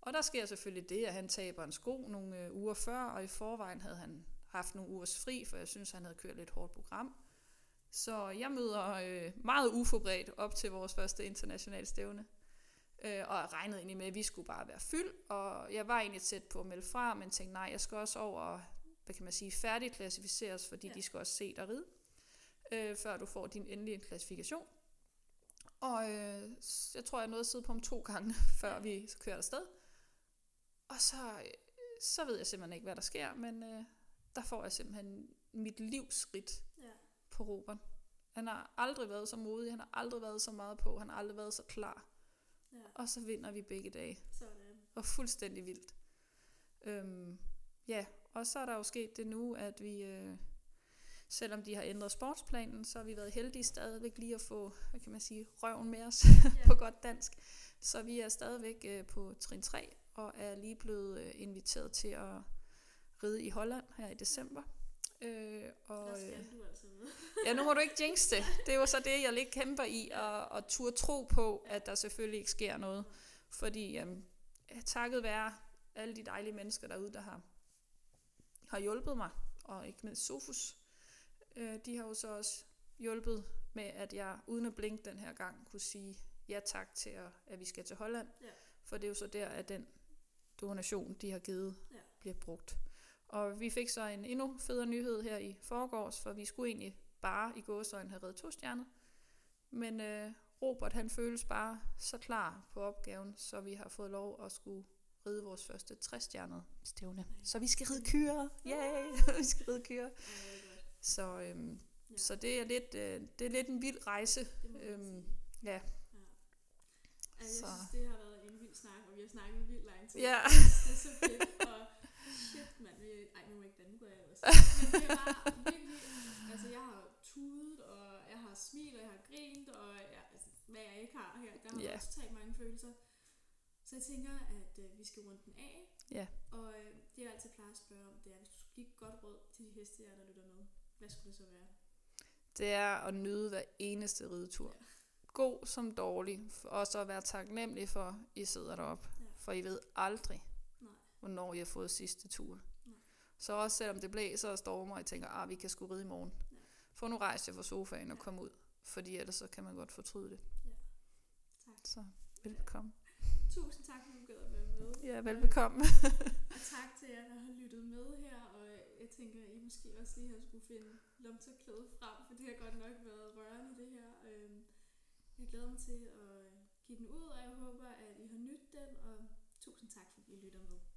Og der sker selvfølgelig det, at han taber en sko nogle uger før, og i forvejen havde han haft nogle ugers fri, for jeg synes, han havde kørt lidt hårdt program. Så jeg møder meget uforberedt op til vores første internationale stævne, og regnede egentlig med, at vi skulle bare være fyldt, og jeg var egentlig tæt på at melde fra, men tænkte, nej, jeg skal også over og, færdigklassificeres, fordi de skal også se dig ride, før du får din endelige klassifikation. Og jeg tror, jeg nåede at sidde på ham 2 gange, før vi kørte afsted. Og så ved jeg simpelthen ikke, hvad der sker, men der får jeg simpelthen mit livsridt på Robert. Han har aldrig været så modig, han har aldrig været så meget på, han har aldrig været så klar. Ja. Og så vinder vi begge dage. Sådan. Og fuldstændig vildt. Og så er der jo sket det nu, at vi, selvom de har ændret sportsplanen, så har vi været heldige stadigvæk lige at få, røven med os på godt dansk. Så vi er stadigvæk på trin 3, og er lige blevet inviteret til at ride i Holland her i december. Der skal du altså med. Nu må du ikke jinxe det. Det var så det, jeg lidt kæmper i, og turde tro på, at der selvfølgelig ikke sker noget. Fordi takket være alle de dejlige mennesker derude, der har hjulpet mig, og ikke mindst Sofus, de har jo så også hjulpet med, at jeg uden at blinke den her gang kunne sige ja tak til, at vi skal til Holland. Ja. For det er jo så der, at den donation, de har givet, ja, bliver brugt. Og vi fik så en endnu federe nyhed her i forgårs, for vi skulle egentlig bare i gåseøjne have reddet 2 stjerner. Men Robert, han føles bare så klar på opgaven, så vi har fået lov at skulle ride vores første 3-stjernede stævne. Så vi skal ride kyrer. Yay! Vi skal ride kyrer. Så, så det er lidt, det er lidt en vild rejse. Ja. Jeg synes, det har været en vild snak, og vi har snakket en vild lang tid. Ja. Det er så fedt, og shit, mand. Ej, nu må jeg ikke danne, går jeg også. Men det er bare virkelig, altså jeg har tudet, og jeg har smilet, og jeg har grint, og jeg, altså, hvad jeg ikke har her, der har også talt mange følelser. Så jeg tænker, at vi skal runde den af, og det jeg altid plejer at spørge om, det er, hvis du skulle give et godt råd til de heste, der lytter med, hvad skulle det så være? Det er at nyde hver eneste ridetur. Ja. God som dårlig, og så være taknemmelig for, at I sidder deroppe. Ja. For I ved aldrig, hvornår I har fået sidste tur. Nej. Så også selvom det blæser og stormer, og I tænker, vi kan sgu ride i morgen. Ja. Få nu rejse jer fra sofaen og komme ud, fordi ellers så kan man godt fortryde det. Ja. Tak. Så velkommen. Tusind tak, fordi du gad at være med. Ja, velbekomme. Og tak til jer, der har lyttet med her. Og jeg tænker, I måske også lige har skulle finde lomtørklædet frem, for det har godt nok været rørende, det her. Jeg glæder mig til at give den ud, og jeg håber, at I har nydt den. Og tusind tak, fordi I lytter med.